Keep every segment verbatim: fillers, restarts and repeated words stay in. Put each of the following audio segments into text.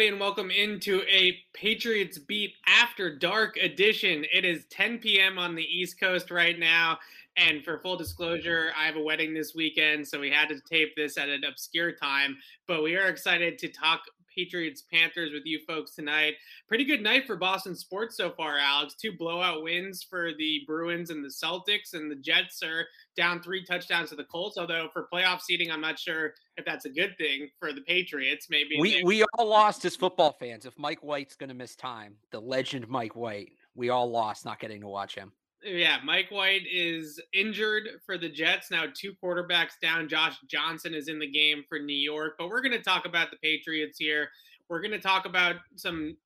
And welcome into a Patriots Beat After Dark edition. It is ten p.m. on the East Coast right now, and for full disclosure, I have a wedding this weekend, so we had to tape this at an obscure time, but we are excited to talk Patriots Panthers with you folks tonight. Pretty good night for Boston sports so far, Alex. Two blowout wins for the Bruins and the Celtics, and the Jets are down three touchdowns to the Colts, although for playoff seeding, I'm not sure if that's a good thing for the Patriots. Maybe we, we all lost as football fans. If Mike White's going to miss time, the legend Mike White, we all lost not getting to watch him. Yeah, Mike White is injured for the Jets. Now two quarterbacks down. Josh Johnson is in the game for New York. But we're going to talk about the Patriots here. We're going to talk about some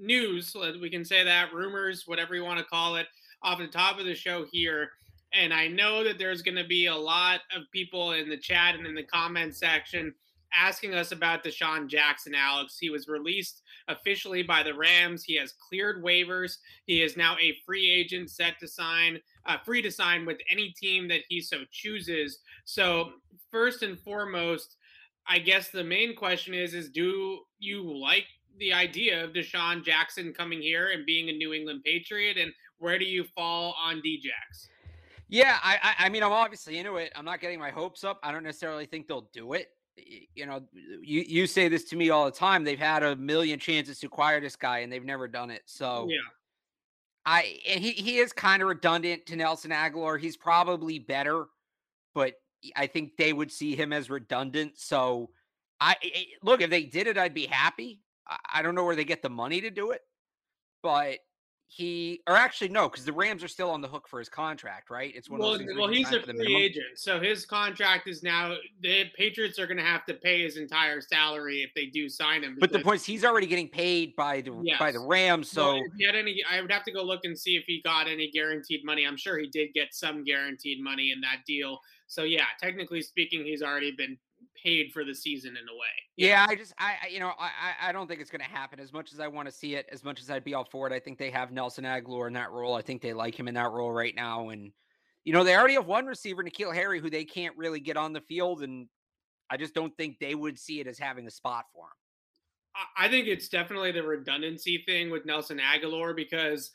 news. We can say that, rumors, whatever you want to call it, off the top of the show here. And I know that there's going to be a lot of people in the chat and in the comment section asking us about DeSean Jackson, Alex. He was released officially by the Rams. He has cleared waivers. He is now a free agent set to sign, uh, free to sign with any team that he so chooses. So first and foremost, I guess the main question is, is do you like the idea of DeSean Jackson coming here and being a New England Patriot? And where do you fall on D-Jax? Yeah, I, I, I mean, I'm obviously into it. I'm not getting my hopes up. I don't necessarily think they'll do it. You know, you, you say this to me all the time. They've had a million chances to acquire this guy and they've never done it. So yeah, I, and he, he is kind of redundant to Nelson Agholor. He's probably better, but I think they would see him as redundant. So I it, look, if they did it, I'd be happy. I, I don't know where they get the money to do it, but he, or actually no, because the Rams are still on the hook for his contract, right? It's one well, of those things. Well, he's a free agent, so his contract is now. The Patriots are going to have to pay his entire salary if they do sign him. But the point is, he's already getting paid by the yes. by the Rams. So well, if he had any, I would have to go look and see if he got any guaranteed money. I'm sure he did get some guaranteed money in that deal. So yeah, technically speaking, he's already been paid for the season in a way. Yeah, I just, I, you know, I, I don't think it's going to happen as much as I want to see it, as much as I'd be all for it. I think they have Nelson Agholor in that role. I think they like him in that role right now. And, you know, they already have one receiver, N'Keal Harry, who they can't really get on the field. And I just don't think they would see it as having a spot for him. I think it's definitely the redundancy thing with Nelson Agholor, because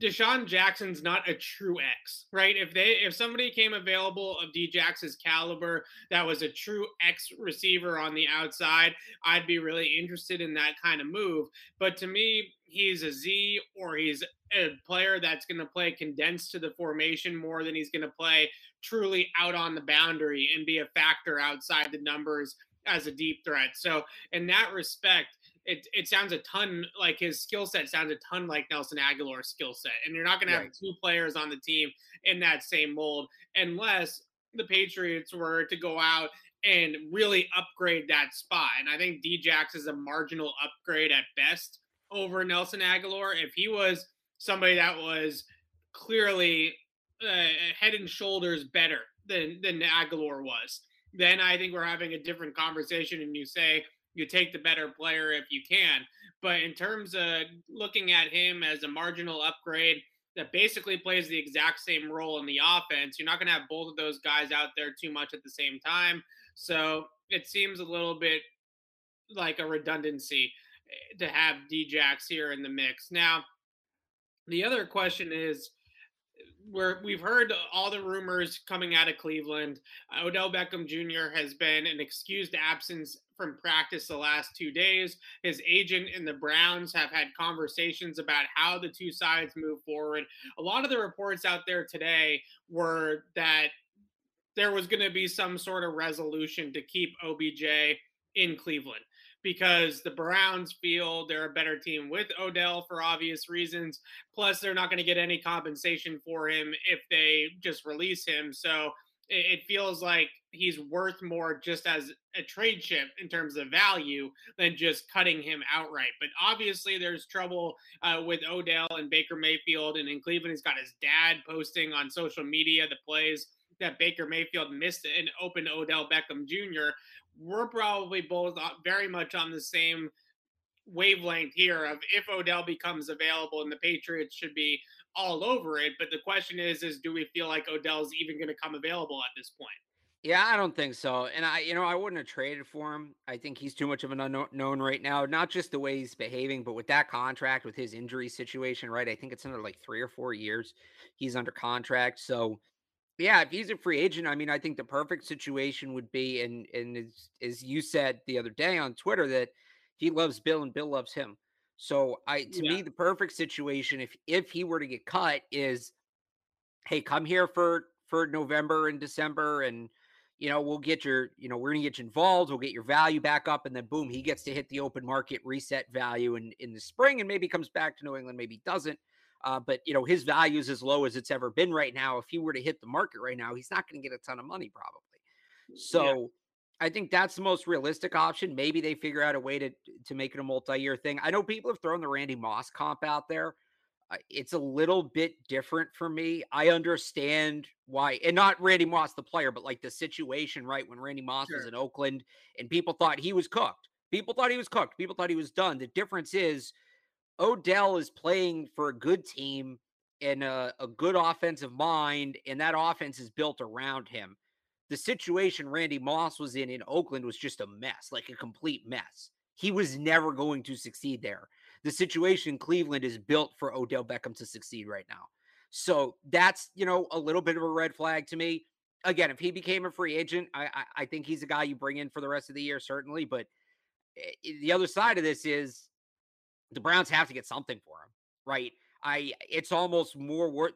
DeSean Jackson's not a true X, right? If they, if somebody came available of D-Jax's caliber that was a true X receiver on the outside, I'd be really interested in that kind of move. But to me, he's a Z, or he's a player that's going to play condensed to the formation more than he's going to play truly out on the boundary and be a factor outside the numbers as a deep threat. So in that respect, It it sounds a ton like his skill set sounds a ton like Nelson Aguilar's skill set. And you're not going right. to have two players on the team in that same mold unless the Patriots were to go out and really upgrade that spot. And I think D-Jax is a marginal upgrade at best over Nelson Agholor. If he was somebody that was clearly uh, head and shoulders better than, than Agholor was, then I think we're having a different conversation, and you say – you take the better player if you can. But in terms of looking at him as a marginal upgrade that basically plays the exact same role in the offense, you're not going to have both of those guys out there too much at the same time. So it seems a little bit like a redundancy to have D-Jax here in the mix. Now, the other question is, We're, we've heard all the rumors coming out of Cleveland. Uh, Odell Beckham Junior has been an excused absence from practice the last two days. His agent and the Browns have had conversations about how the two sides move forward. A lot of the reports out there today were that there was going to be some sort of resolution to keep O B J in Cleveland, because the Browns feel they're a better team with Odell for obvious reasons. Plus, they're not going to get any compensation for him if they just release him. So it feels like he's worth more just as a trade chip in terms of value than just cutting him outright. But obviously there's trouble uh, with Odell and Baker Mayfield. And in Cleveland, he's got his dad posting on social media the plays that Baker Mayfield missed and opened Odell Beckham Junior We're probably both very much on the same wavelength here of if Odell becomes available, and the Patriots should be all over it. But the question is, is do we feel like Odell's even going to come available at this point? Yeah, I don't think so. And I, you know, I wouldn't have traded for him. I think he's too much of an unknown right now, not just the way he's behaving, but with that contract, with his injury situation, right? I think it's under like three or four years he's under contract. So yeah, if he's a free agent, I mean, I think the perfect situation would be, and, and as, as you said the other day on Twitter, that he loves Bill and Bill loves him. So I, to yeah. me, the perfect situation, if, if he were to get cut, is, hey, come here for, for November and December, and, you know, we'll get your, you know, we're going to get you involved. We'll get your value back up. And then boom, he gets to hit the open market reset value in, in the spring, and maybe comes back to New England, maybe doesn't. Uh, but, you know, his value is as low as it's ever been right now. If he were to hit the market right now, he's not going to get a ton of money probably. So yeah. I think that's the most realistic option. Maybe they figure out a way to, to make it a multi-year thing. I know people have thrown the Randy Moss comp out there. It's a little bit different for me. I understand why, and not Randy Moss, the player, but like the situation, right? When Randy Moss sure. was in Oakland and people thought he was cooked. People thought he was cooked. People thought he was done. The difference is Odell is playing for a good team and a, a good offensive mind, and that offense is built around him. The situation Randy Moss was in in Oakland was just a mess, like a complete mess. He was never going to succeed there. The situation in Cleveland is built for Odell Beckham to succeed right now. So that's, you know, a little bit of a red flag to me. Again, if he became a free agent, I, I, I think he's a guy you bring in for the rest of the year, certainly. But the other side of this is the Browns have to get something for him, right? I, it's almost more worth,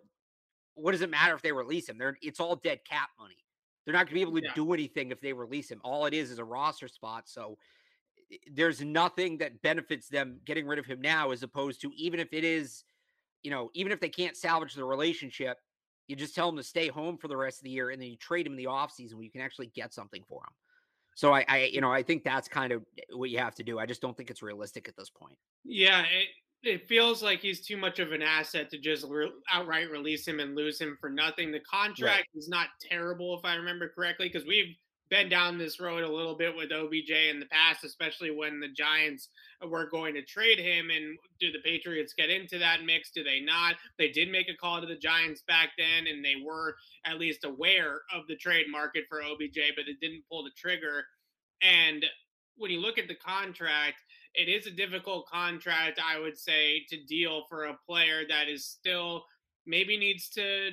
what does it matter if they release him? They're, it's all dead cap money. They're not going to be able to yeah. do anything if they release him. All it is is a roster spot. So there's nothing that benefits them getting rid of him now, as opposed to, even if it is, you know, even if they can't salvage the relationship, you just tell him to stay home for the rest of the year, and then you trade him in the offseason when you can actually get something for him. So I, I, you know, I think that's kind of what you have to do. I just don't think it's realistic at this point. Yeah. It, it feels like he's too much of an asset to just re- outright release him and lose him for nothing. The contract right. is not terrible, if I remember correctly, because we've been down this road a little bit with O B J in the past, especially when the Giants were going to trade him. And do the Patriots get into that mix? Do they not? They did make a call to the Giants back then, and they were at least aware of the trade market for O B J, but it didn't pull the trigger. And when you look at the contract, it is a difficult contract, I would say, to deal for a player that is still maybe needs to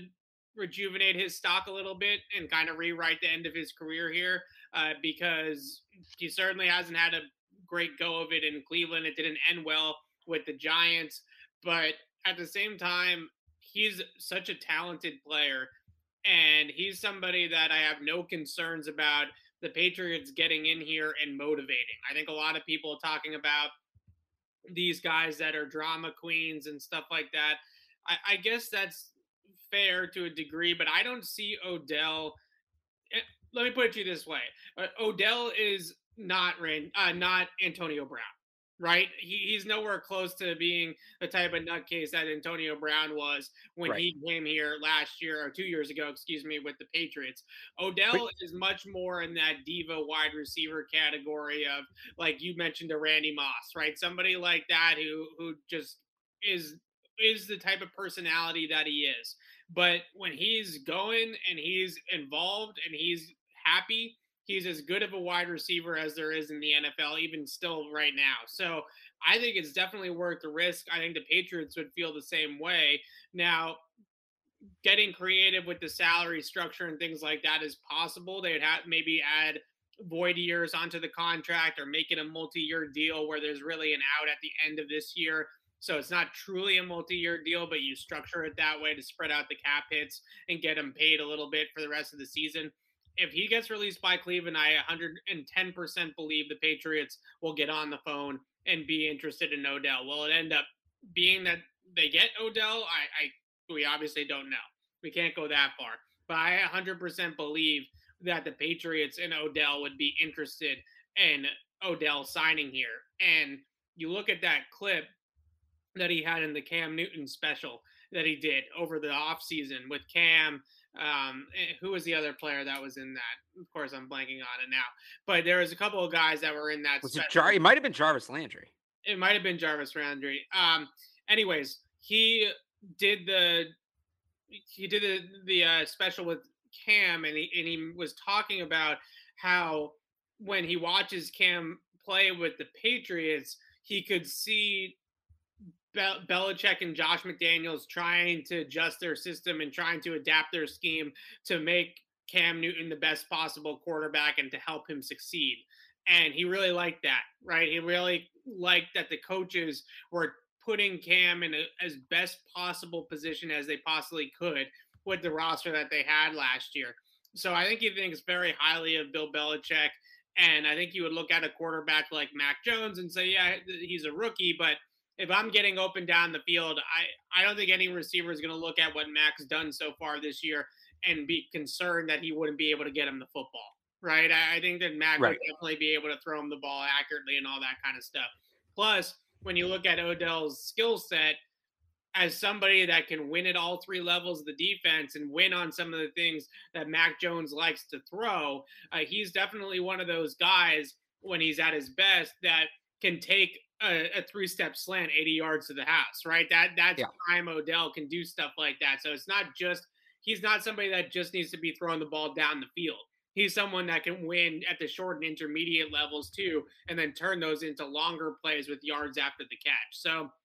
rejuvenate his stock a little bit and kind of rewrite the end of his career here, uh, because he certainly hasn't had a great go of it in Cleveland. It didn't end well with the Giants, but at the same time, he's such a talented player, and he's somebody that I have no concerns about the Patriots getting in here and motivating. I think a lot of people are talking about these guys that are drama queens and stuff like that. I, I guess that's fair to a degree, but I don't see Odell. Let me put it to you this way. Odell is not uh, not Antonio Brown, right? He, he's nowhere close to being the type of nutcase that Antonio Brown was when right. he came here last year, or two years ago, excuse me, with the Patriots. Odell Wait. is much more in that diva wide receiver category of, like you mentioned, a Randy Moss, right? Somebody like that who who just is is the type of personality that he is. But when he's going and he's involved and he's happy, he's as good of a wide receiver as there is in the N F L, even still right now. So I think it's definitely worth the risk. I think the Patriots would feel the same way. Now, getting creative with the salary structure and things like that is possible. They'd have maybe add void years onto the contract, or make it a multi-year deal where there's really an out at the end of this year. So it's not truly a multi-year deal, but you structure it that way to spread out the cap hits and get him paid a little bit for the rest of the season. If he gets released by Cleveland, I one hundred ten percent believe the Patriots will get on the phone and be interested in Odell. Will it end up being that they get Odell? I, I we obviously don't know. We can't go that far. But I one hundred percent believe that the Patriots and Odell would be interested in Odell signing here. And you look at that clip that he had in the Cam Newton special that he did over the off season with Cam. Um, who was the other player that was in that? Of course, I'm blanking on it now, but there was a couple of guys that were in that. Was it, Jar- it might've been Jarvis Landry. It might've been Jarvis Landry. Um, anyways, he did the, he did the, the uh, special with Cam, and he, and he was talking about how when he watches Cam play with the Patriots, he could see Be- Belichick and Josh McDaniels trying to adjust their system and trying to adapt their scheme to make Cam Newton the best possible quarterback and to help him succeed. And he really liked that, right? He really liked that the coaches were putting Cam in a, as best possible position as they possibly could with the roster that they had last year. So I think he thinks very highly of Bill Belichick. And I think you would look at a quarterback like Mac Jones and say, yeah, he's a rookie, but if I'm getting open down the field, I, I don't think any receiver is going to look at what Mac's done so far this year and be concerned that he wouldn't be able to get him the football, right? I, I think that Mac right. would definitely be able to throw him the ball accurately and all that kind of stuff. Plus, when you look at Odell's skill set, as somebody that can win at all three levels of the defense and win on some of the things that Mac Jones likes to throw, uh, he's definitely one of those guys when he's at his best that can take a, a three-step slant eighty yards to the house, right? That That's yeah. Prime Odell can do stuff like that. So it's not just – he's not somebody that just needs to be throwing the ball down the field. He's someone that can win at the short and intermediate levels too and then turn those into longer plays with yards after the catch. So –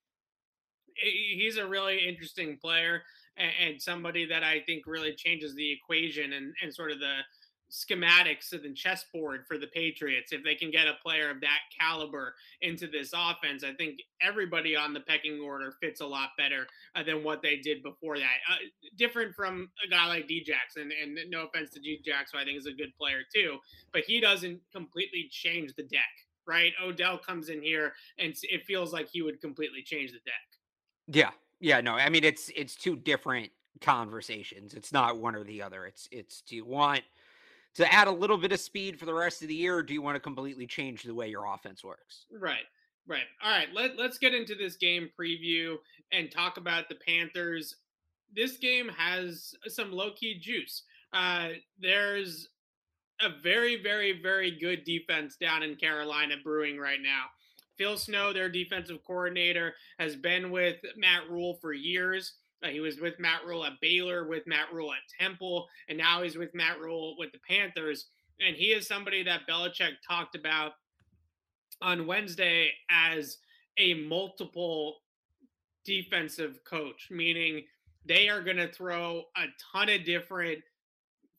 he's a really interesting player and somebody that I think really changes the equation and, and sort of the schematics of the chessboard for the Patriots. If they can get a player of that caliber into this offense, I think everybody on the pecking order fits a lot better uh, than what they did before that. Uh, different from a guy like D-Jackson, and, and no offense to D-Jackson, I think is a good player too, but he doesn't completely change the deck, right? Odell comes in here and it feels like he would completely change the deck. Yeah. Yeah. No, I mean, it's, it's two different conversations. It's not one or the other. It's, it's, do you want to add a little bit of speed for the rest of the year? Or do you want to completely change the way your offense works? Right. Right. All right. Let, let's get into this game preview and talk about the Panthers. This game has some low key juice. Uh, there's a very, very, very good defense down in Carolina brewing right now. Phil Snow, their defensive coordinator, has been with Matt Rhule for years. Uh, he was with Matt Rhule at Baylor, with Matt Rhule at Temple, and now he's with Matt Rhule with the Panthers. And he is somebody that Belichick talked about on Wednesday as a multiple defensive coach, meaning they are going to throw a ton of different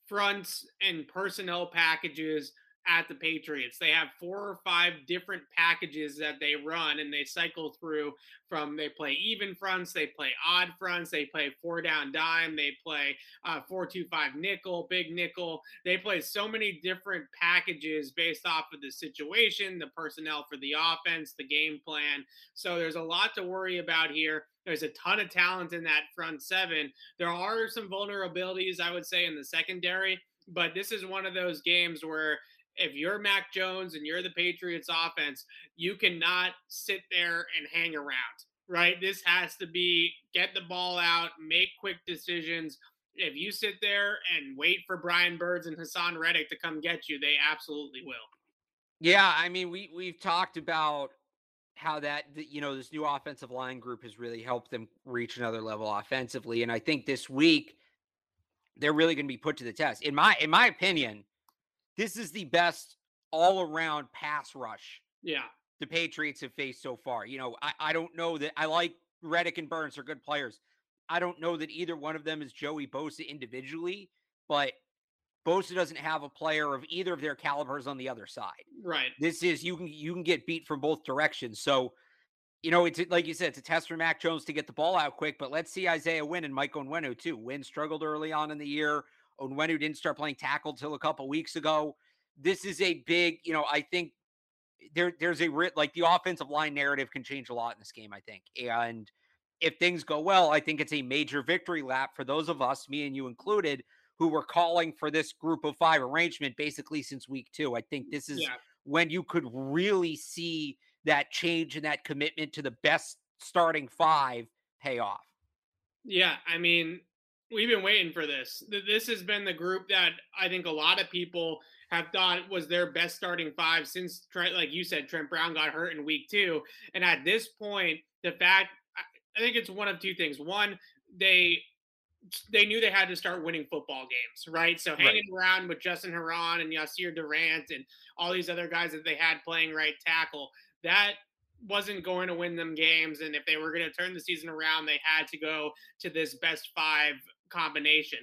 fronts and personnel packages at the Patriots. They have four or five different packages that they run and they cycle through from, they play even fronts, they play odd fronts, they play four down dime, they play uh, four, two, five nickel, big nickel. They play so many different packages based off of the situation, the personnel for the offense, the game plan. So there's a lot to worry about here. There's a ton of talent in that front seven. There are some vulnerabilities, I would say, in the secondary, but this is one of those games where if you're Mac Jones and you're the Patriots offense, you cannot sit there and hang around, right? This has to be get the ball out, make quick decisions. If you sit there and wait for Brian Burns and Haason Reddick to come get you, they absolutely will. Yeah, I mean, we, we've talked about how that, you know, this new offensive line group has really helped them reach another level offensively. And I think this week they're really going to be put to the test. In my, in my opinion, this is the best all-around pass rush yeah. the Patriots have faced so far. You know, I, I don't know that – I like Reddick and Burns. They're good players. I don't know that either one of them is Joey Bosa individually, but Bosa doesn't have a player of either of their calibers on the other side. Right. This is – you can you can get beat from both directions. So, you know, it's like you said, it's a test for Mac Jones to get the ball out quick, but let's see Isaiah Wynn and Mike Onwenu too. Wynn struggled early on in the year. Onwenu didn't start playing tackle till a couple weeks ago. This is a big, you know, I think there, there's a like the offensive line narrative can change a lot in this game, I think. And if things go well, I think it's a major victory lap for those of us, me and you included, who were calling for this group of five arrangement basically since week two. I think this is yeah. when you could really see that change and that commitment to the best starting five pay off. Yeah, I mean, we've been waiting for this. This has been the group that I think a lot of people have thought was their best starting five since, like you said, Trent Brown got hurt in week two. And at this point, the fact, I think it's one of two things. One, they they knew they had to start winning football games, right? So hanging right. around with Justin Herron and Yasir Durant and all these other guys that they had playing right tackle, that wasn't going to win them games. And if they were going to turn the season around, they had to go to this best five combination.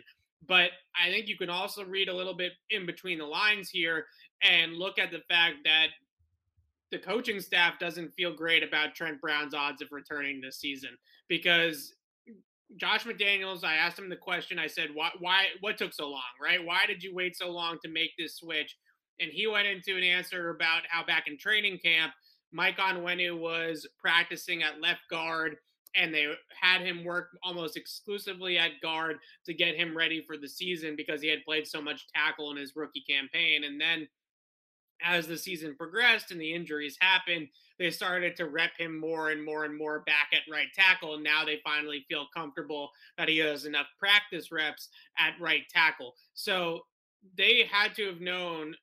But I think you can also read a little bit in between the lines here and look at the fact that the coaching staff doesn't feel great about Trent Brown's odds of returning this season, because Josh McDaniels, I asked him the question. I said, why, why, what took so long, right? Why did you wait so long to make this switch? And he went into an answer about how back in training camp, Mike Onwenu was practicing at left guard, and they had him work almost exclusively at guard to get him ready for the season because he had played so much tackle in his rookie campaign. And then as the season progressed and the injuries happened, they started to rep him more and more and more back at right tackle. And now they finally feel comfortable that he has enough practice reps at right tackle. So they had to have known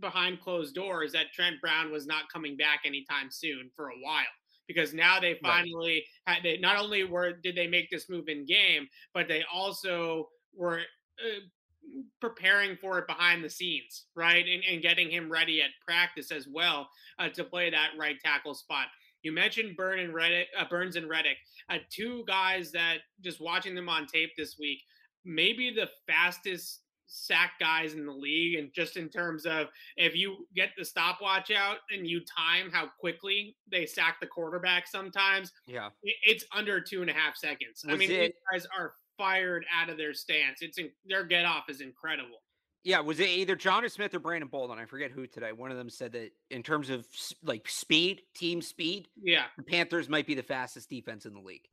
behind closed doors that Trent Brown was not coming back anytime soon for a while. Because now they finally right. had, they not only were, did they make this move in game, but they also were uh, preparing for it behind the scenes, right? And, and getting him ready at practice as well uh, to play that right tackle spot. You mentioned Burn and Reddick, uh, Burns and Reddick, uh, two guys that just watching them on tape this week, maybe the fastest sack guys in the league. And just in terms of if you get the stopwatch out and you time how quickly they sack the quarterback sometimes, yeah, it's under two and a half seconds. Was I mean, it, these guys are fired out of their stance. It's in, their get off is incredible. Yeah. Was it either John or Smith or Brandon Bolden? I forget who today. One of them said that in terms of like speed, team speed, yeah, the Panthers might be the fastest defense in the league.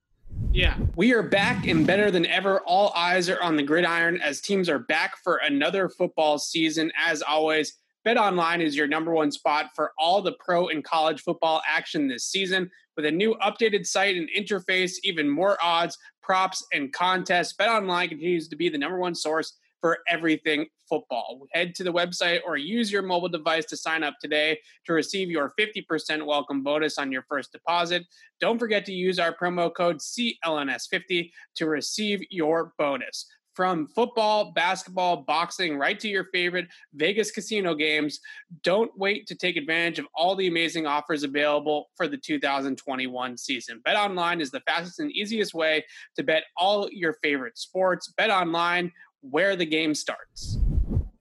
Yeah. We are back and better than ever. All eyes are on the gridiron as teams are back for another football season. As always, BetOnline is your number one spot for all the pro and college football action this season. With a new updated site and interface, even more odds, props, and contests, BetOnline continues to be the number one source for everything football. Head to the website or use your mobile device to sign up today to receive your fifty percent welcome bonus on your first deposit. Don't forget to use our promo code C L N S fifty to receive your bonus. From football, basketball, boxing, right to your favorite Vegas casino games, don't wait to take advantage of all the amazing offers available for the two thousand twenty-one season. BetOnline is the fastest and easiest way to bet all your favorite sports. BetOnline, where the game starts.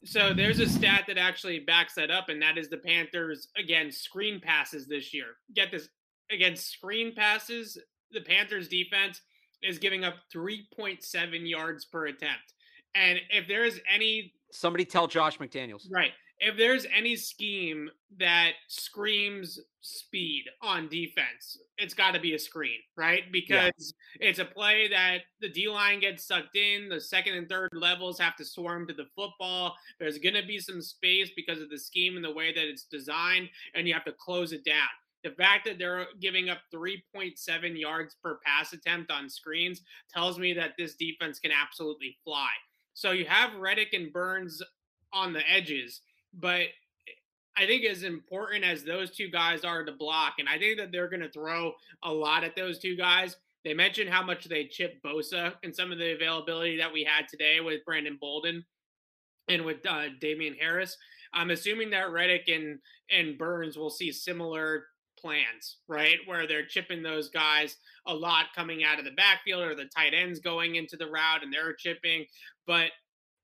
So there's a stat that actually backs that up, and that is the Panthers against screen passes this year. Get this, against screen passes, the Panthers defense is giving up three point seven yards per attempt. And if there is any... Somebody tell Josh McDaniels. Right. If there's any scheme that screams speed on defense, it's got to be a screen, right? Because yeah. it's a play that the D-line gets sucked in. The second and third levels have to swarm to the football. There's going to be some space because of the scheme and the way that it's designed, and you have to close it down. The fact that they're giving up three point seven yards per pass attempt on screens tells me that this defense can absolutely fly. So you have Reddick and Burns on the edges. But I think as important as those two guys are to block, and I think that they're going to throw a lot at those two guys. They mentioned how much they chip Bosa and some of the availability that we had today with Brandon Bolden and with uh, Damian Harris. I'm assuming that Reddick and, and Burns will see similar plans, right? Where they're chipping those guys a lot coming out of the backfield, or the tight ends going into the route and they're chipping. But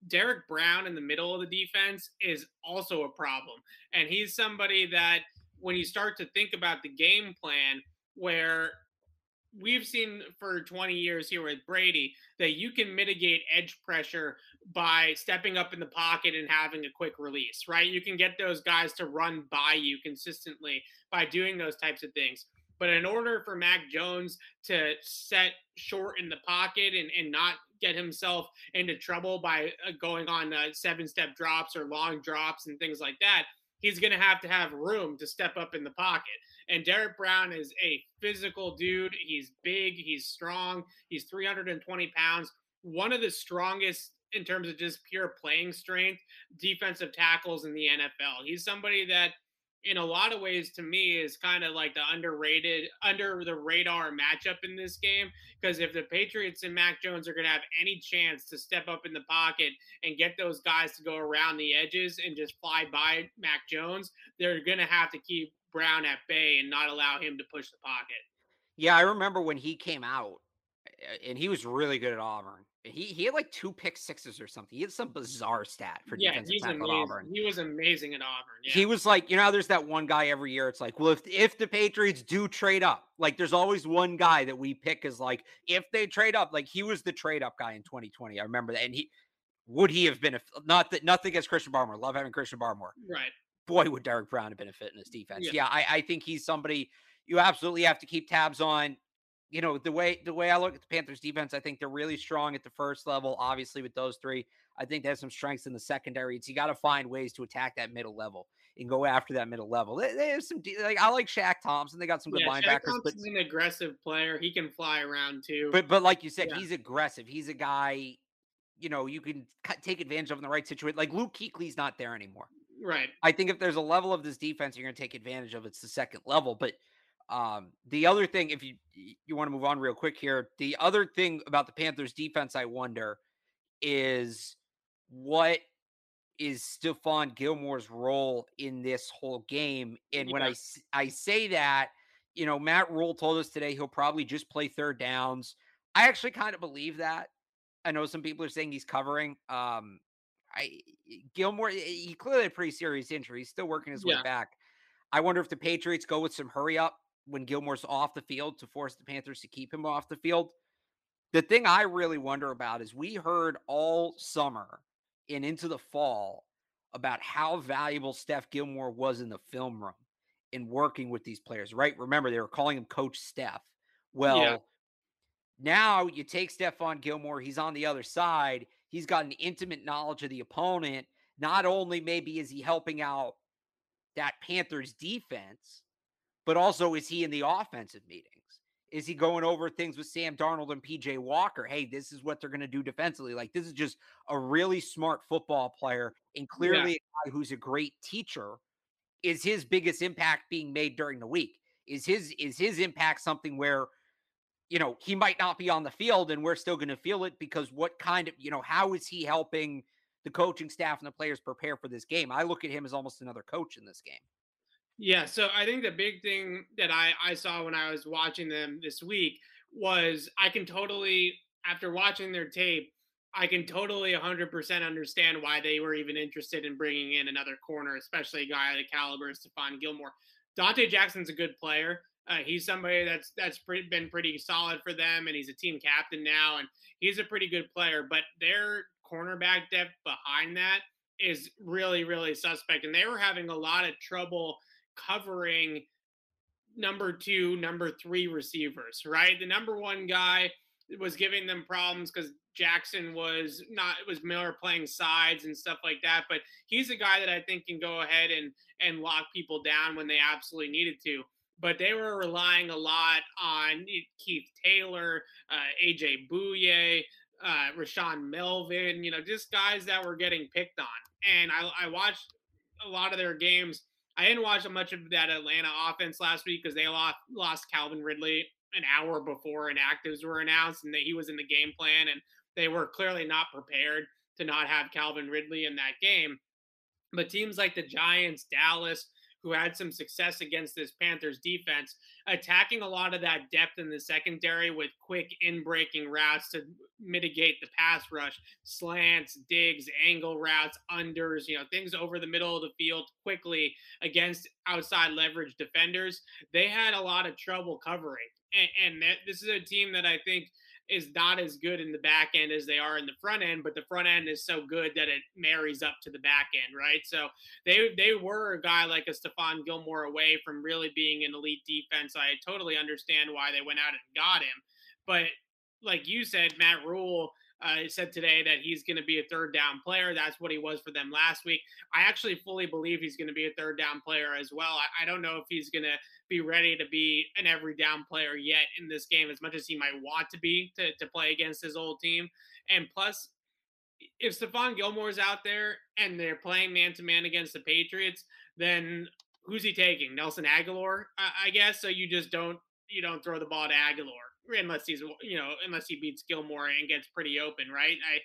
Derrick Brown in the middle of the defense is also a problem. And he's somebody that when you start to think about the game plan, where we've seen for twenty years here with Brady, that you can mitigate edge pressure by stepping up in the pocket and having a quick release, right? You can get those guys to run by you consistently by doing those types of things. But in order for Mac Jones to set short in the pocket and, and not get himself into trouble by going on uh, seven-step drops or long drops and things like that, he's going to have to have room to step up in the pocket. And Derrick Brown is a physical dude. He's big. He's strong. He's three hundred twenty pounds. One of the strongest in terms of just pure playing strength defensive tackles in the N F L. He's somebody that in a lot of ways, to me, is kind of like the underrated, under the radar matchup in this game. Because if the Patriots and Mac Jones are going to have any chance to step up in the pocket and get those guys to go around the edges and just fly by Mac Jones, they're going to have to keep Brown at bay and not allow him to push the pocket. Yeah, I remember when he came out, and he was really good at Auburn. He he had like two pick sixes or something. He had some bizarre stat for yeah, defensive tackle at Auburn. He was amazing at Auburn. Yeah. He was like, you know, there's that one guy every year. It's like, well, if if the Patriots do trade up, like there's always one guy that we pick is like, if they trade up, like he was the trade up guy in twenty twenty. I remember that. And he would he have been a, not that nothing against Christian Barmore. Love having Christian Barmore. Right. Boy, would Derrick Brown have been a fit in this defense. Yeah, yeah I, I think he's somebody you absolutely have to keep tabs on. You know, the way the way I look at the Panthers defense, I think they're really strong at the first level, obviously, with those three. I think they have some strengths in the secondary. It's, you got to find ways to attack that middle level and go after that middle level. They, they have some de- like I like Shaq Thompson. They got some good yeah, linebackers. But he's an aggressive player. He can fly around, too. But, but like you said, yeah. he's aggressive. He's a guy, you know, you can cut, take advantage of in the right situation. Like Luke Kuechly's not there anymore. Right. I think if there's a level of this defense you're going to take advantage of, it's the second level. But Um, the other thing, if you, you want to move on real quick here, the other thing about the Panthers defense, I wonder, is what is Stephon Gilmore's role in this whole game? And yeah. when I, I say that, you know, Matt Rhule told us today he'll probably just play third downs. I actually kind of believe that. I know some people are saying he's covering. Um, I Gilmore, he clearly had a pretty serious injury. He's still working his yeah. way back. I wonder if the Patriots go with some hurry up when Gilmore's off the field to force the Panthers to keep him off the field. The thing I really wonder about is we heard all summer and into the fall about how valuable Steph Gilmore was in the film room in working with these players, right? Remember, they were calling him Coach Steph. Well, yeah. now you take Stephon Gilmore, he's on the other side. He's got an intimate knowledge of the opponent. Not only maybe is he helping out that Panthers defense, but also, is he in the offensive meetings? Is he going over things with Sam Darnold and P J. Walker? Hey, this is what they're going to do defensively. Like, this is just a really smart football player and clearly yeah. a guy who's a great teacher. Is his biggest impact being made during the week? Is his is his impact something where, you know, he might not be on the field and we're still going to feel it because what kind of, you know, how is he helping the coaching staff and the players prepare for this game? I look at him as almost another coach in this game. Yeah, so I think the big thing that I, I saw when I was watching them this week was I can totally, after watching their tape, I can totally one hundred percent understand why they were even interested in bringing in another corner, especially a guy of the caliber of Stephon Gilmore. Dante Jackson's a good player. Uh, he's somebody that's that's pretty, been pretty solid for them, and he's a team captain now, and he's a pretty good player. But their cornerback depth behind that is really, really suspect, and they were having a lot of trouble covering number two, number three receivers, right? The number one guy was giving them problems because Jackson was not, it was Miller playing sides and stuff like that. But he's a guy that I think can go ahead and, and lock people down when they absolutely needed to. But they were relying a lot on Keith Taylor, uh, A J Bouye, uh, Rashawn Melvin, you know, just guys that were getting picked on. And I, I watched a lot of their games. I didn't watch much of that Atlanta offense last week because they lost, lost Calvin Ridley an hour before inactives were announced and that he was in the game plan, and they were clearly not prepared to not have Calvin Ridley in that game. But teams like the Giants, Dallas, who had some success against this Panthers defense, attacking a lot of that depth in the secondary with quick in-breaking routes to mitigate the pass rush, slants, digs, angle routes, unders, you know, things over the middle of the field quickly against outside leverage defenders. They had a lot of trouble covering. And, and that, this is a team that I think is not as good in the back end as they are in the front end, but the front end is so good that it marries up to the back end, right? So they they were a guy like a Stephon Gilmore away from really being an elite defense. I totally understand why they went out and got him. But like you said, Matt Rhule uh, said today that he's going to be a third down player. That's what he was for them last week. I actually fully believe he's going to be a third down player as well. I, I don't know if he's going to be ready to be an every down player yet in this game, as much as he might want to be to, to play against his old team. And plus, if Stephon Gilmore's out there and they're playing man to man against the Patriots, then who's he taking? Nelson Agholor, I, I guess. So you just don't you don't throw the ball to Agholor unless he's you know unless he beats Gilmore and gets pretty open, right? I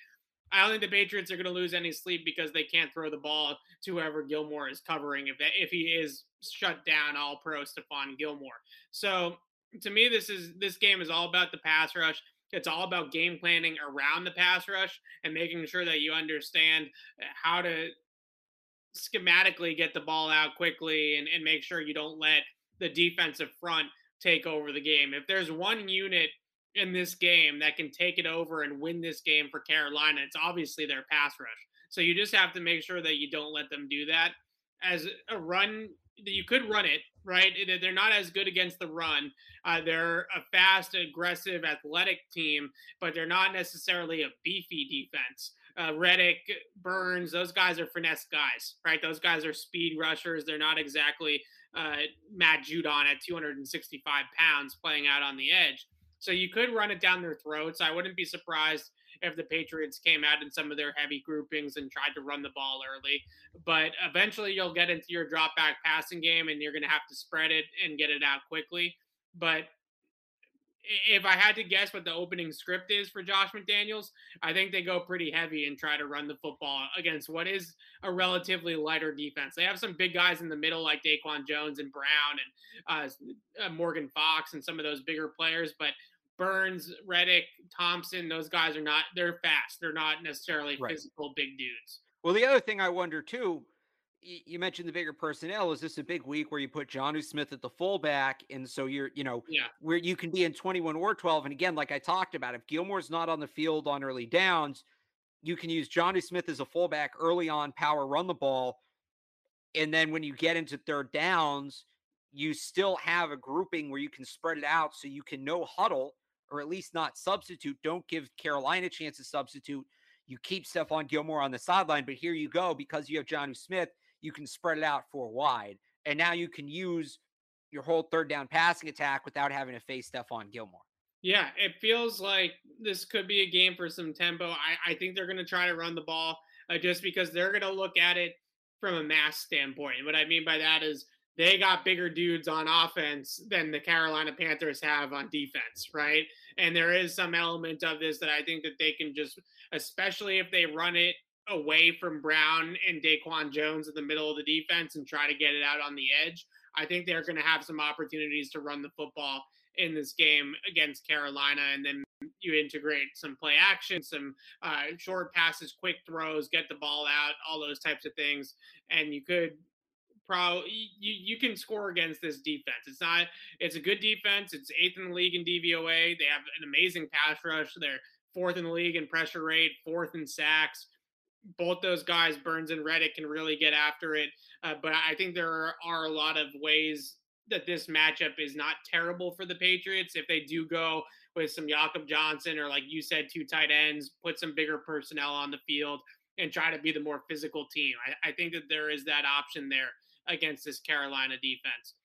I don't think the Patriots are going to lose any sleep because they can't throw the ball to whoever Gilmore is covering if that, if he is shut down all pro Stephon Gilmore. So to me, this is this game is all about the pass rush. It's all about game planning around the pass rush and making sure that you understand how to schematically get the ball out quickly and, and make sure you don't let the defensive front take over the game. If there's one unit in this game that can take it over and win this game for Carolina, it's obviously their pass rush. So you just have to make sure that you don't let them do that. As a run, you could run it, right? They're not as good against the run. Uh, they're a fast, aggressive, athletic team, but they're not necessarily a beefy defense. Uh, Reddick, Burns, those guys are finesse guys, right? Those guys are speed rushers. They're not exactly uh, Matt Judon at two hundred sixty-five pounds playing out on the edge. So you could run it down their throats. I wouldn't be surprised if the Patriots came out in some of their heavy groupings and tried to run the ball early. But eventually you'll get into your drop back passing game and you're going to have to spread it and get it out quickly. But if I had to guess what the opening script is for Josh McDaniels, I think they go pretty heavy and try to run the football against what is a relatively lighter defense. They have some big guys in the middle like Daquan Jones and Brown and uh, Morgan Fox and some of those bigger players, but Burns, Reddick, Thompson, those guys are not, they're fast. They're not necessarily right. Physical big dudes. Well, the other thing I wonder too, you mentioned the bigger personnel. Is this a big week where you put Jonnu Smith at the fullback? And so you're, you know, yeah. where you can be in twenty-one or twelve. And again, like I talked about, if Gilmore's not on the field on early downs, you can use Jonnu Smith as a fullback early on, power run the ball. And then when you get into third downs, you still have a grouping where you can spread it out so you can no huddle, or at least not substitute. Don't give Carolina a chance to substitute. You keep Stephon Gilmore on the sideline, but here you go, because you have Jonnu Smith, you can spread it out four wide. And now you can use your whole third down passing attack without having to face Stephon Gilmore. Yeah, it feels like this could be a game for some tempo. I, I think they're going to try to run the ball uh, just because they're going to look at it from a mass standpoint. And what I mean by that is, they got bigger dudes on offense than the Carolina Panthers have on defense, right? And there is some element of this that I think that they can just, especially if they run it away from Brown and Daquan Jones in the middle of the defense and try to get it out on the edge, I think they're going to have some opportunities to run the football in this game against Carolina. And then you integrate some play action, some uh, short passes, quick throws, get the ball out, all those types of things. And you could Pro, you, you can score against this defense. It's not, it's a good defense. It's eighth in the league in D V O A. They have an amazing pass rush. They're fourth in the league in pressure rate, fourth in sacks. Both those guys, Burns and Reddick, can really get after it. Uh, but I think there are, are a lot of ways that this matchup is not terrible for the Patriots. If they do go with some Jakob Johnson or, like you said, two tight ends, put some bigger personnel on the field and try to be the more physical team. I, I think that there is that option there against this Carolina defense.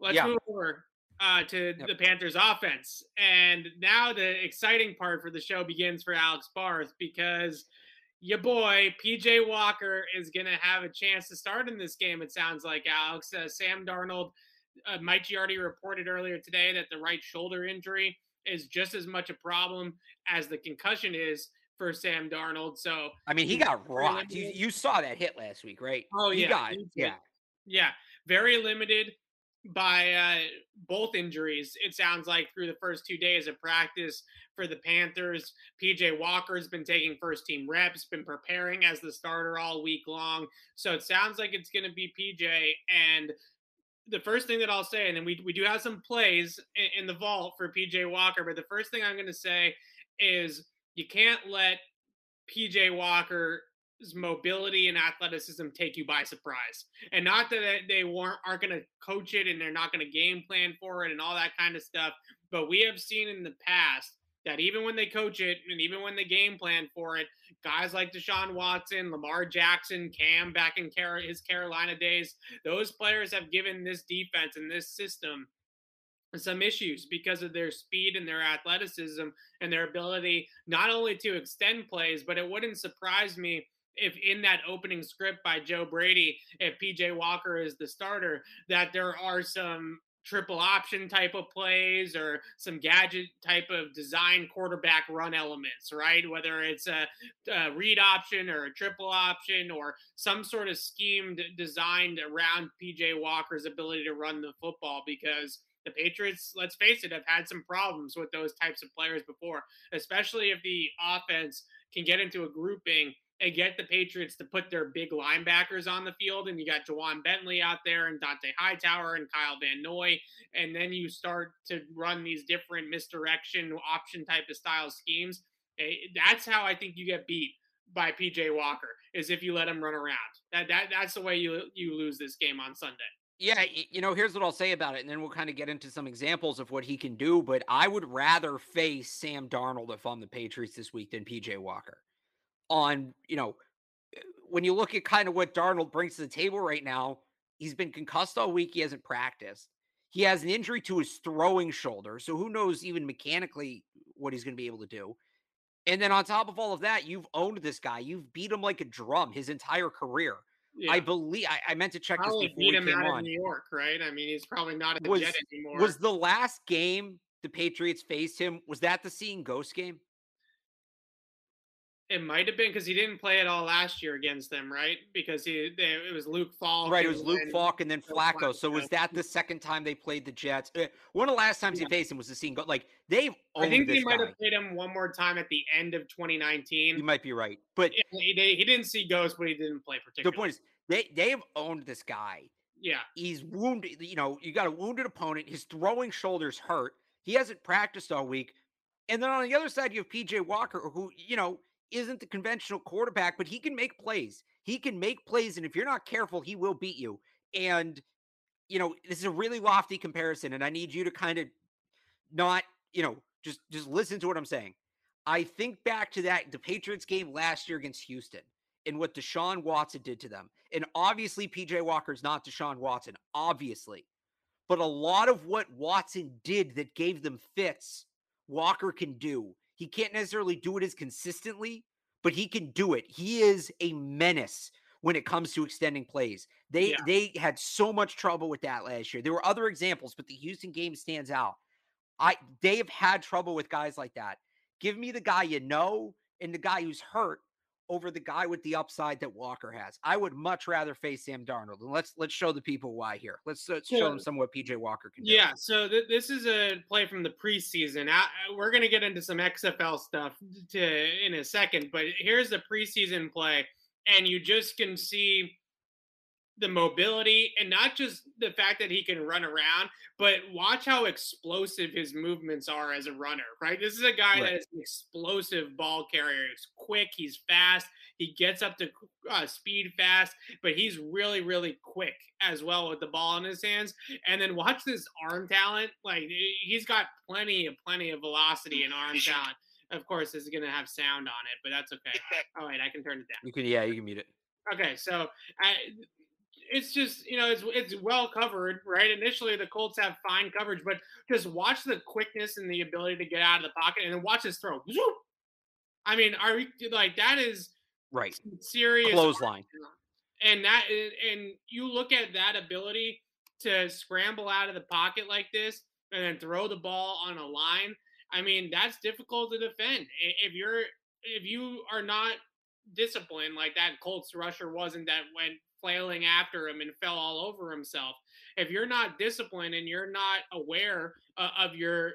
Let's yeah. move over uh, to yep. the Panthers offense. And now the exciting part for the show begins for Alex Barth, because your boy P J. Walker is going to have a chance to start in this game, it sounds like, Alex. Uh, Sam Darnold, uh, Mike Giardi reported earlier today that the right shoulder injury is just as much a problem as the concussion is for Sam Darnold. So I mean, he got rocked. You, you saw that hit last week, right? Oh, yeah. He got, yeah. Yeah, very limited by uh, both injuries, it sounds like, through the first two days of practice for the Panthers. P J. Walker's been taking first-team reps, been preparing as the starter all week long. So it sounds like it's going to be P J. And the first thing that I'll say, and then we, we do have some plays in, in the vault for P J. Walker, but the first thing I'm going to say is you can't let P J. Walker – mobility and athleticism take you by surprise. And not that they weren't aren't going to coach it and they're not going to game plan for it and all that kind of stuff, but we have seen in the past that even when they coach it and even when they game plan for it, guys like Deshaun Watson, Lamar Jackson, Cam back in his Carolina days, those players have given this defense and this system some issues because of their speed and their athleticism and their ability not only to extend plays, but it wouldn't surprise me if in that opening script by Joe Brady, if P J. Walker is the starter, that there are some triple option type of plays or some gadget type of design quarterback run elements, right? Whether it's a, a read option or a triple option or some sort of scheme designed around P J. Walker's ability to run the football, because the Patriots, let's face it, have had some problems with those types of players before, especially if the offense can get into a grouping and get the Patriots to put their big linebackers on the field. And you got Jawan Bentley out there and Dante Hightower and Kyle Van Noy. And then you start to run these different misdirection option type of style schemes. That's how I think you get beat by P J. Walker, is if you let him run around. That that That's the way you you lose this game on Sunday. Yeah, you know, here's what I'll say about it, and then we'll kind of get into some examples of what he can do. But I would rather face Sam Darnold if I'm the Patriots this week than P J. Walker. On, you know, when you look at kind of what Darnold brings to the table right now, he's been concussed all week. He hasn't practiced. He has an injury to his throwing shoulder. So who knows even mechanically what he's going to be able to do. And then on top of all of that, you've owned this guy. You've beat him like a drum his entire career. Yeah. I believe I, I meant to check this before we came on. New York, right? I mean, he's probably not a Jet anymore. Was the last game the Patriots faced him, was that the Seeing Ghost game? It might have been, because he didn't play at all last year against them, right? Because he they, it was Luke Falk. Right, it was Luke Falk and then Flacco. So was that the second time they played the Jets? Uh, one of the last times yeah. he faced him was the Seeing Ghost. Like, they've owned I think they might guy. have played him one more time at the end of twenty nineteen. You might be right. But yeah, he, they, he didn't see ghosts, but he didn't play particularly. The point is, they, they have owned this guy. Yeah. He's wounded. You know, you got a wounded opponent. His throwing shoulder's hurt. He hasn't practiced all week. And then on the other side, you have P J. Walker, who, you know, isn't the conventional quarterback, but he can make plays. He can make plays, and if you're not careful, he will beat you. And, you know, this is a really lofty comparison, and I need you to kind of not, you know, just, just listen to what I'm saying. I think back to that, the Patriots game last year against Houston and what Deshaun Watson did to them. And obviously, P J. Walker's not Deshaun Watson, obviously. But a lot of what Watson did that gave them fits, Walker can do. He can't necessarily do it as consistently, but he can do it. He is a menace when it comes to extending plays. They yeah. they had so much trouble with that last year. There were other examples, but the Houston game stands out. I they have had trouble with guys like that. Give me the guy you know and the guy who's hurt over the guy with the upside that Walker has. I would much rather face Sam Darnold. And let's let's show the people why here. Let's, let's show them some what P J. Walker can do. Yeah, so th- this is a play from the preseason. I, we're going to get into some X F L stuff to, in a second, but here's the preseason play, and you just can see the mobility, and not just the fact that he can run around, but watch how explosive his movements are as a runner, right? This is a guy right. that is an explosive ball carrier. He's quick. He's fast. He gets up to uh, speed fast, but he's really, really quick as well with the ball in his hands. And then watch this arm talent. Like, he's got plenty of, plenty of velocity and arm talent. Of course, this is going to have sound on it, but that's okay. All right. I can turn it down. You can, yeah, you can mute it. Okay. So I, It's just, you know, it's it's well covered, right? Initially, the Colts have fine coverage, but just watch the quickness and the ability to get out of the pocket, and then watch his throw. Zoop! I mean, are we, like, that is right serious clothesline, and that and you look at that ability to scramble out of the pocket like this, and then throw the ball on a line. I mean, that's difficult to defend if you're if you are not disciplined like that. Colts rusher wasn't that went. flailing after him and fell all over himself. If you're not disciplined and you're not aware uh, of your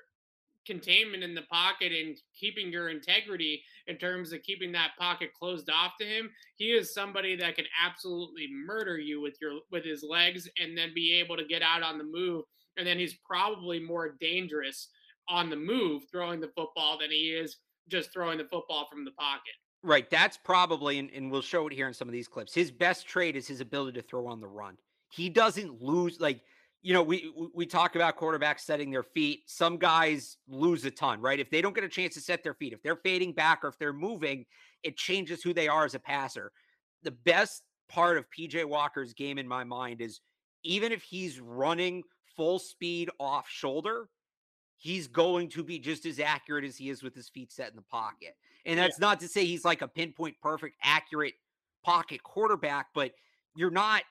containment in the pocket and keeping your integrity in terms of keeping that pocket closed off to him, he is somebody that can absolutely murder you with your with his legs and then be able to get out on the move. And then he's probably more dangerous on the move throwing the football than he is just throwing the football from the pocket. Right, that's probably, and, and we'll show it here in some of these clips, his best trait is his ability to throw on the run. He doesn't lose, like, you know, we we talk about quarterbacks setting their feet. Some guys lose a ton, right? If they don't get a chance to set their feet, if they're fading back or if they're moving, it changes who they are as a passer. The best part of P J. Walker's game in my mind is even if he's running full speed off shoulder, he's going to be just as accurate as he is with his feet set in the pocket. And that's yeah. not to say he's like a pinpoint perfect, accurate pocket quarterback, but you're not,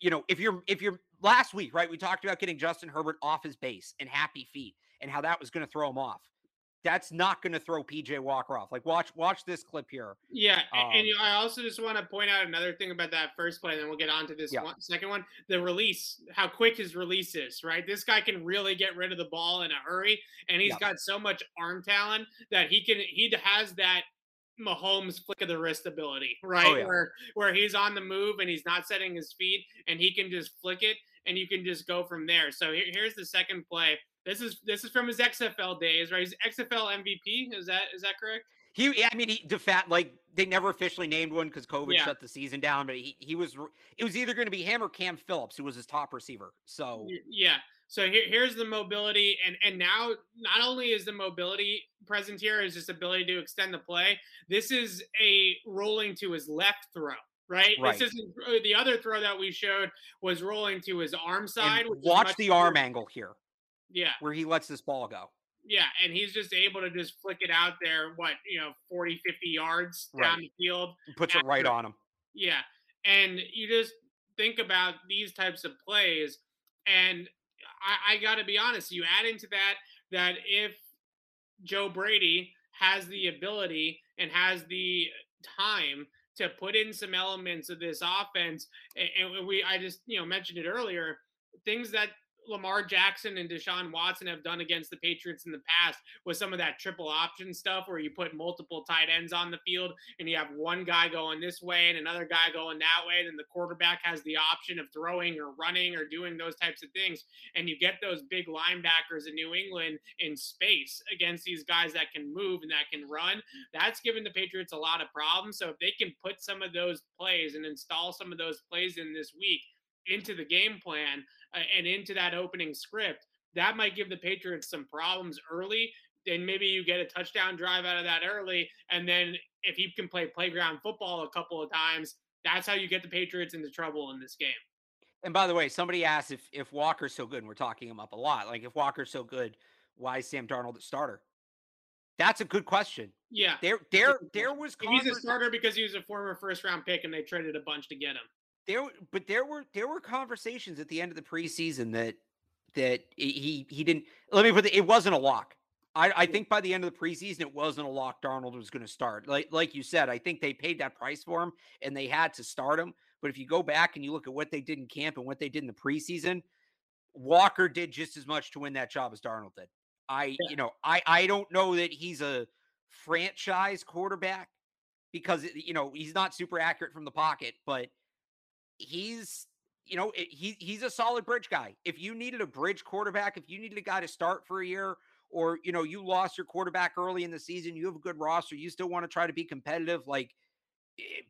you know, if you're, if you're last week, right, we talked about getting Justin Herbert off his base and happy feet and how that was going to throw him off. That's not going to throw P J Walker off. Like, watch, watch this clip here. Yeah, um, and I also just want to point out another thing about that first play, and then we'll get on to this yeah. one, second one. The release, how quick his release is, right? This guy can really get rid of the ball in a hurry, and he's yeah. got so much arm talent that he can. He has that Mahomes flick of the wrist ability, right? Oh, yeah. Where where he's on the move and he's not setting his feet, and he can just flick it, and you can just go from there. So here, here's the second play. This is this is from his X F L days, right? His X F L M V P. Is that is that correct? He, yeah, I mean, he de fact, like they never officially named one because COVID yeah. shut the season down. But he, he was it was either going to be him or Cam Phillips, who was his top receiver. So yeah, so here, here's the mobility, and and now not only is the mobility present here, is this ability to extend the play. This is a rolling to his left throw. Right? right. This isn't the other throw that we showed was rolling to his arm side. And which watch the arm more- angle here. Yeah. Where he lets this ball go. Yeah. And he's just able to just flick it out there, what, you know, forty, fifty yards right. down the field. He puts after. It right on him. Yeah. And you just think about these types of plays. And I, I got to be honest, you add into that, that if Joe Brady has the ability and has the time to put in some elements of this offense, and we, I just, you know, mentioned it earlier, things that Lamar Jackson and Deshaun Watson have done against the Patriots in the past with some of that triple option stuff where you put multiple tight ends on the field and you have one guy going this way and another guy going that way. Then the quarterback has the option of throwing or running or doing those types of things. And you get those big linebackers in New England in space against these guys that can move and that can run. That's given the Patriots a lot of problems. So if they can put some of those plays and install some of those plays in this week into the game plan uh, and into that opening script, that might give the Patriots some problems early. Then maybe you get a touchdown drive out of that early. And then if you can play playground football a couple of times, that's how you get the Patriots into trouble in this game. And by the way, somebody asked if, if Walker's so good, and we're talking him up a lot, like if Walker's so good, why is Sam Darnold the starter? That's a good question. Yeah. There, there, there was. Converse- He's a starter because he was a former first round pick and they traded a bunch to get him. There, but there were there were conversations at the end of the preseason that that he he didn't. Let me put it. It wasn't a lock. I, I think by the end of the preseason, it wasn't a lock. Darnold was going to start. Like like you said, I think they paid that price for him and they had to start him. But if you go back and you look at what they did in camp and what they did in the preseason, Walker did just as much to win that job as Darnold did. I yeah. you know I I don't know that he's a franchise quarterback because you know he's not super accurate from the pocket, but he's, you know, he he's a solid bridge guy. If you needed a bridge quarterback, if you needed a guy to start for a year, or, you know, you lost your quarterback early in the season, you have a good roster, you still want to try to be competitive. Like,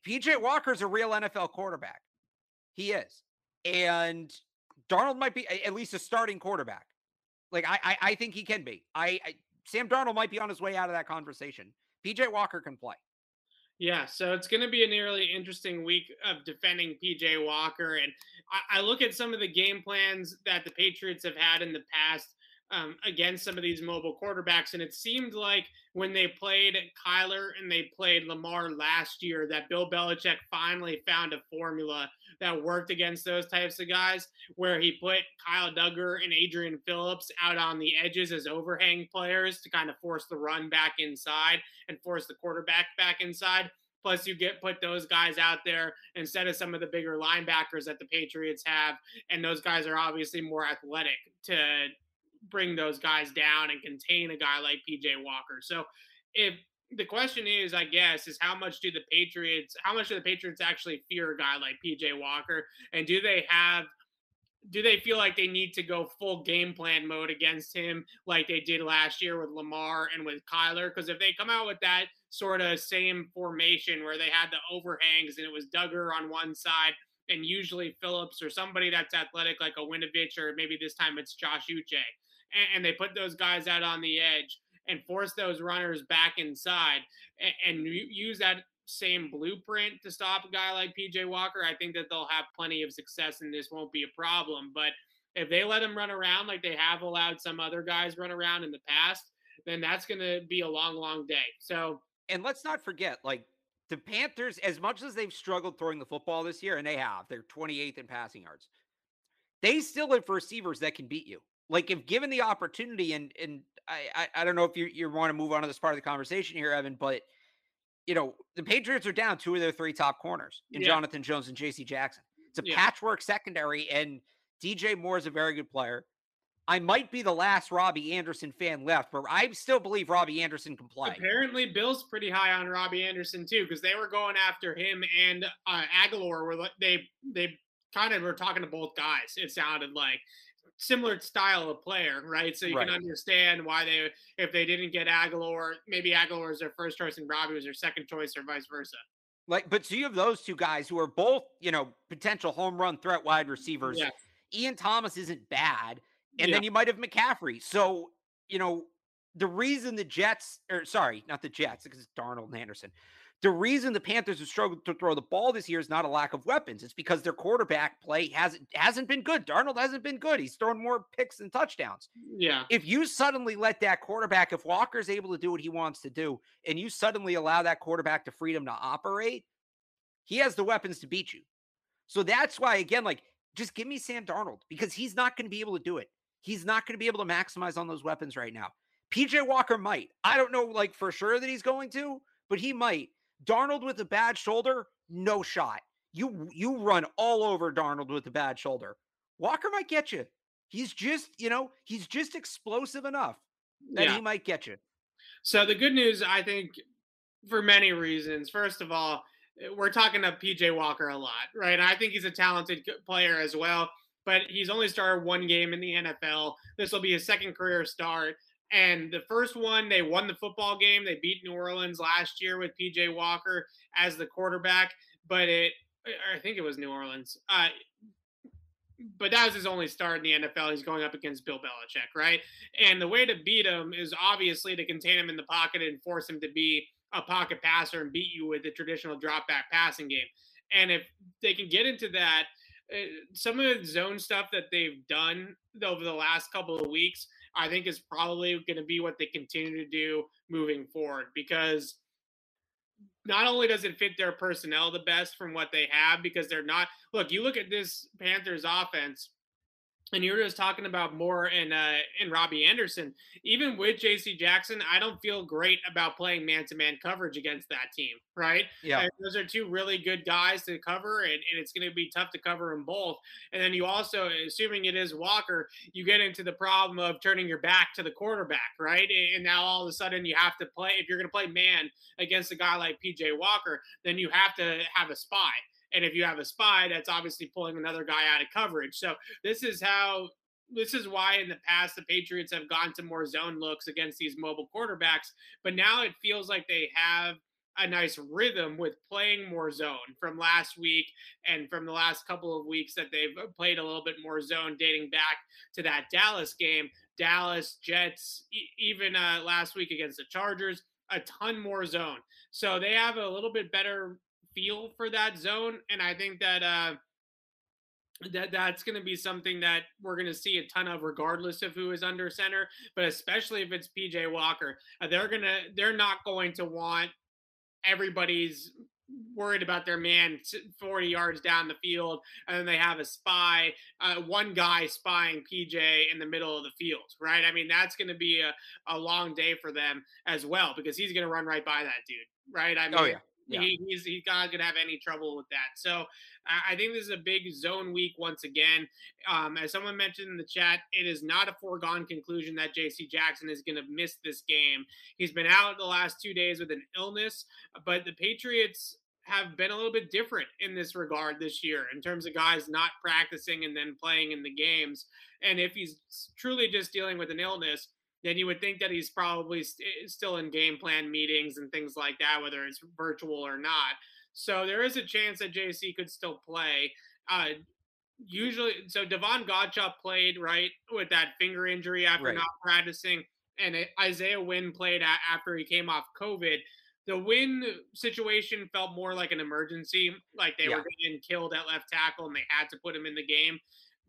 P J Walker's a real N F L quarterback. He is. And Darnold might be at least a starting quarterback. Like, I I, I think he can be. I, I Sam Darnold might be on his way out of that conversation. P J Walker can play. Yeah, so it's going to be a really interesting week of defending P J Walker. And I, I look at some of the game plans that the Patriots have had in the past um, against some of these mobile quarterbacks. And it seemed like when they played Kyler and they played Lamar last year, that Bill Belichick finally found a formula that worked against those types of guys, where he put Kyle Duggar and Adrian Phillips out on the edges as overhang players to kind of force the run back inside and force the quarterback back inside. Plus, you get put those guys out there instead of some of the bigger linebackers that the Patriots have, and those guys are obviously more athletic to bring those guys down and contain a guy like P J Walker. So if the question is, I guess, is how much do the Patriots, how much do the Patriots actually fear a guy like P J Walker? And do they have, do they feel like they need to go full game plan mode against him like they did last year with Lamar and with Kyler? Because if they come out with that sort of same formation where they had the overhangs and it was Duggar on one side and usually Phillips or somebody that's athletic like a Winovich, or maybe this time it's Josh Uche, and they put those guys out on the edge and force those runners back inside and, and use that same blueprint to stop a guy like P J Walker, I think that they'll have plenty of success and this won't be a problem. But if they let him run around like they have allowed some other guys run around in the past, then that's going to be a long, long day. So, and let's not forget, like, The Panthers, as much as they've struggled throwing the football this year, and they have, they're twenty-eighth in passing yards, they still have receivers that can beat you. Like, if given the opportunity, and and I I, I don't know if you, you want to move on to this part of the conversation here, Evan, but, you know, the Patriots are down two of their three top corners in yeah. Jonathan Jones and J C. Jackson. It's a yeah. patchwork secondary, and D J. Moore is a very good player. I might be the last Robbie Anderson fan left, but I still believe Robbie Anderson can play. Apparently, Bill's pretty high on Robbie Anderson, too, because they were going after him and uh, Agholor. Were, they they kind of were talking to both guys, it sounded like. Similar style of player, right? So you right. can understand why they, if they didn't get Agholor, maybe Agholor is their first choice and Robbie was their second choice or vice versa. Like, but so you have those two guys who are both, you know, potential home run threat wide receivers. Yeah. Ian Thomas isn't bad. And yeah. then you might have McCaffrey. So, you know, the reason the Jets, or sorry, not the Jets, because it's Darnold and Anderson. The reason the Panthers have struggled to throw the ball this year is not a lack of weapons. It's because their quarterback play hasn't hasn't been good. Darnold hasn't been good. He's thrown more picks than touchdowns. Yeah. If you suddenly let that quarterback, if Walker's able to do what he wants to do, and you suddenly allow that quarterback the freedom to operate, he has the weapons to beat you. So that's why, again, like, just give me Sam Darnold, because he's not going to be able to do it. He's not going to be able to maximize on those weapons right now. P J. Walker might. I don't know, like, for sure that he's going to, but he might. Darnold with a bad shoulder, no shot. You you run all over Darnold with a bad shoulder. Walker might get you. He's just, you know, he's just explosive enough that yeah. he might get you. So the good news, I think, for many reasons. First of all, we're talking to P J. Walker a lot, right? I think he's a talented player as well, but he's only started one game in the N F L. This will be his second career start. And the first one, they won the football game. They beat New Orleans last year with P J. Walker as the quarterback. But it, I think it was New Orleans. Uh, but that was his only start in the N F L. He's going up against Bill Belichick, right? And the way to beat him is obviously to contain him in the pocket and force him to be a pocket passer and beat you with the traditional drop-back passing game. And if they can get into that, some of the zone stuff that they've done over the last couple of weeks, I think is probably going to be what they continue to do moving forward, because not only does it fit their personnel the best from what they have, because they're not, look, you look at this Panthers offense and you were just talking about Moore and, uh, and Robbie Anderson, even with J C. Jackson, I don't feel great about playing man-to-man coverage against that team. Right. Yeah. And those are two really good guys to cover, and, and it's going to be tough to cover them both. And then you also, assuming it is Walker, you get into the problem of turning your back to the quarterback. Right. And now all of a sudden you have to play, if you're going to play man against a guy like P J. Walker, then you have to have a spy. And if you have a spy, that's obviously pulling another guy out of coverage. So this is how, this is why in the past the Patriots have gone to more zone looks against these mobile quarterbacks. But now it feels like they have a nice rhythm with playing more zone from last week and from the last couple of weeks that they've played a little bit more zone, dating back to that Dallas game, Dallas, Jets, e- even uh, last week against the Chargers, a ton more zone. So they have a little bit better feel for that zone, and I think that uh that that's going to be something that we're going to see a ton of, regardless of who is under center, but especially if it's P J. Walker. They're gonna they're not going to want everybody's worried about their man forty yards down the field, and then they have a spy, uh, one guy spying P J in the middle of the field, right? I mean, that's going to be a, a long day for them as well, because he's going to run right by that dude, right? I mean, oh yeah. Yeah. He, he's, he's not going to have any trouble with that. So I think this is a big zone week once again. Um, as someone mentioned in the chat, it is not a foregone conclusion that J C. Jackson is going to miss this game. He's been out the last two days with an illness, but the Patriots have been a little bit different in this regard this year in terms of guys not practicing and then playing in the games. And if he's truly just dealing with an illness, then you would think that he's probably st- still in game plan meetings and things like that, whether it's virtual or not. So there is a chance that J C could still play. Uh, usually, so Devon Godchop played, right, with that finger injury after right. not practicing, and it, Isaiah Wynn played a- after he came off COVID. The Wynn situation felt more like an emergency, like they yeah. were getting killed at left tackle and they had to put him in the game.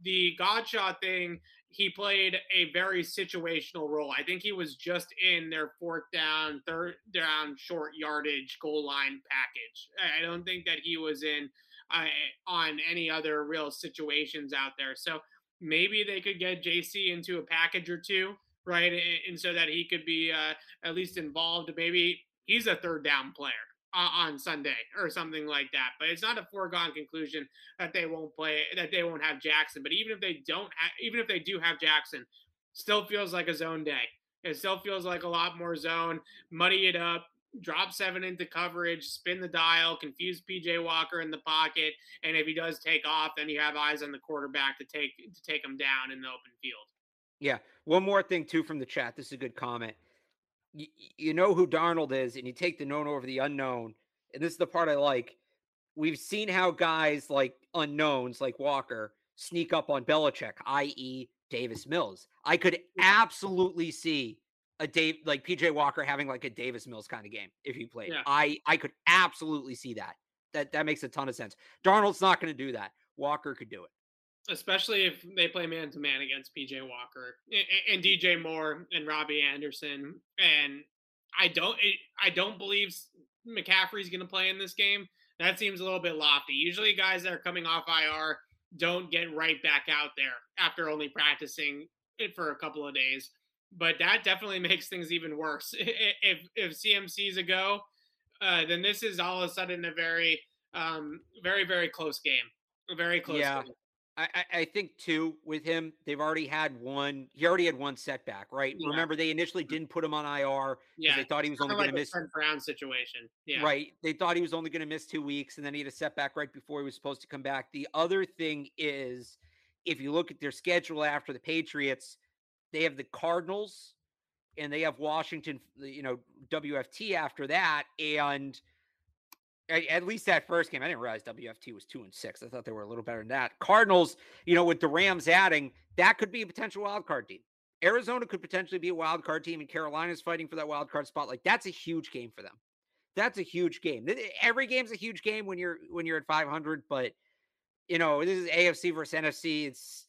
The Godshot thing he played a very situational role. I think he was just in their fourth down, third down, short yardage, goal line package. I don't think that he was in uh, on any other real situations out there. So maybe they could get J C into a package or two, right? And, and so that he could be uh, at least involved. Maybe he's a third down player uh, on Sunday or something like that. But it's not a foregone conclusion that they won't play, that they won't have Jackson. But even if they don't, ha- even if they do have Jackson, still feels like a zone day. It still feels like a lot more zone, muddy it up, drop seven into coverage, spin the dial, confuse P J. Walker in the pocket. And if he does take off, then you have eyes on the quarterback to take, to take him down in the open field. Yeah. One more thing too, from the chat. This is a good comment. You, you know who Darnold is, and you take the known over the unknown. And this is the part I like. We've seen how guys like unknowns, like Walker, sneak up on Belichick, that is. Davis Mills. I could absolutely see a Dave, like P J Walker having like a Davis Mills kind of game if he played. Yeah. I, I could absolutely see that. That, that makes a ton of sense. Darnold's not going to do that. Walker could do it. Especially if they play man-to-man against P J. Walker and D J. Moore and Robbie Anderson. And I don't I don't believe McCaffrey's going to play in this game. That seems a little bit lofty. Usually guys that are coming off I R don't get right back out there after only practicing it for a couple of days. But that definitely makes things even worse. If if C M C's a go, uh, then this is all of a sudden a very, um, very, very close game. A very close yeah. game. I, I think too with him, they've already had one. He already had one setback, right? Yeah. Remember, they initially didn't put him on I R because yeah. they thought he was only like going to miss Trent Brown situation, yeah. right? They thought he was only going to miss two weeks, and then he had a setback right before he was supposed to come back. The other thing is, if you look at their schedule after the Patriots, they have the Cardinals, and they have Washington, you know, W F T after that, and. At least that first game, I didn't realize W F T was two and six. I thought they were a little better than that. Cardinals, you know, with the Rams adding, that could be a potential wild card team. Arizona could potentially be a wild card team, and Carolina's fighting for that wild card spot. Like that's a huge game for them. That's a huge game. Every game's a huge game when you're when you're at five hundred. But you know, this is A F C versus N F C. It's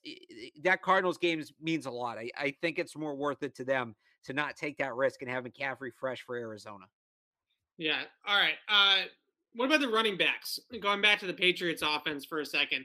that Cardinals game means a lot. I, I think it's more worth it to them to not take that risk and have McCaffrey fresh for Arizona. Yeah. All right. Uh, What about the running backs? Going back to the Patriots offense for a second,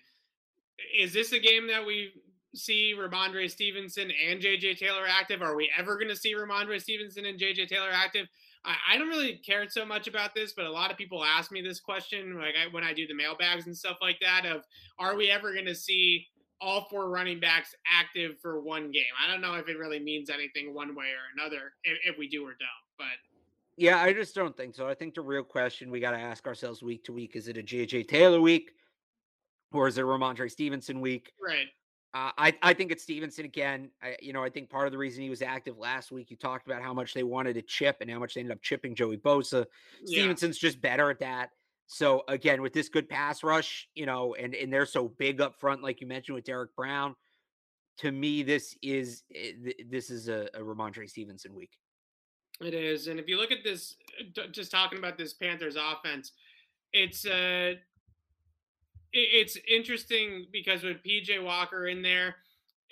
is this a game that we see Rhamondre Stevenson and J J Taylor active? Are we ever going to see Rhamondre Stevenson and J J Taylor active? I, I don't really care so much about this, but a lot of people ask me this question, like I, when I do the mailbags and stuff like that, of are we ever going to see all four running backs active for one game? I don't know if it really means anything one way or another, if, if we do or don't, but... Yeah, I just don't think so. I think the real question we got to ask ourselves week to week, is it a J J Taylor week or is it a Rhamondre Stevenson week? Right. Uh, I, I think it's Stevenson again. I, you know, I think part of the reason he was active last week, you talked about how much they wanted to chip and how much they ended up chipping Joey Bosa. Yeah. Stevenson's just better at that. So again, with this good pass rush, you know, and, and they're so big up front, like you mentioned with Derrick Brown, to me, this is, this is a, a Rhamondre Stevenson week. It is. And if you look at this, just talking about this Panthers offense, it's uh, it's interesting because with P J Walker in there,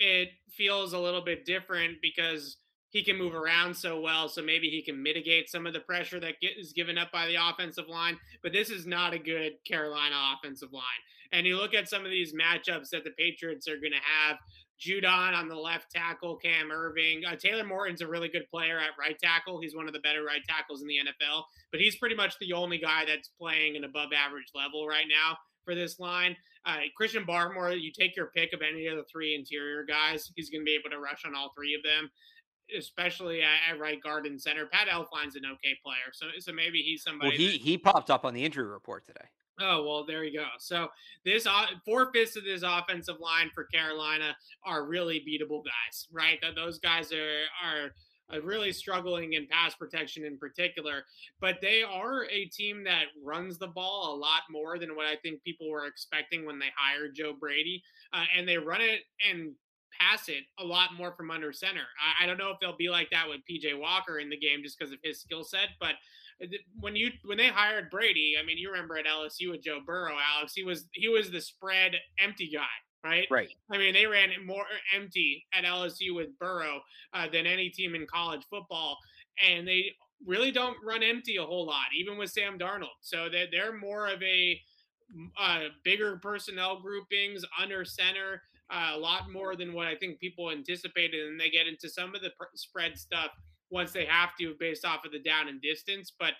it feels a little bit different because he can move around so well. So maybe he can mitigate some of the pressure that get, is given up by the offensive line. But this is not a good Carolina offensive line. And you look at some of these matchups that the Patriots are going to have. Judon on the left tackle, Cam Irving. Uh, Taylor Morton's a really good player at right tackle. He's one of the better right tackles in the N F L, but he's pretty much the only guy that's playing an above average level right now for this line. Uh, Christian Barmore, you take your pick of any of the three interior guys, he's going to be able to rush on all three of them, especially at, at right guard and center. Pat Elfline's an okay player, so so maybe he's somebody. Well, he, that- he popped up on the injury report today. Oh, well, there you go. So this uh, four-fifths of this offensive line for Carolina are really beatable guys, right? Those guys are are really struggling in pass protection in particular, but they are a team that runs the ball a lot more than what I think people were expecting when they hired Joe Brady, uh, and they run it and pass it a lot more from under center. I, I don't know if they'll be like that with P J Walker in the game just because of his skill set, but when you when they hired Brady, I mean, you remember at L S U with Joe Burrow, Alex, he was he was the spread empty guy, right? Right. I mean, they ran it more empty at L S U with Burrow uh, than any team in college football, and they really don't run empty a whole lot, even with Sam Darnold. So they're, they're more of a uh, bigger personnel groupings under center, uh, a lot more than what I think people anticipated, and they get into some of the pr- spread stuff once they have to based off of the down and distance. But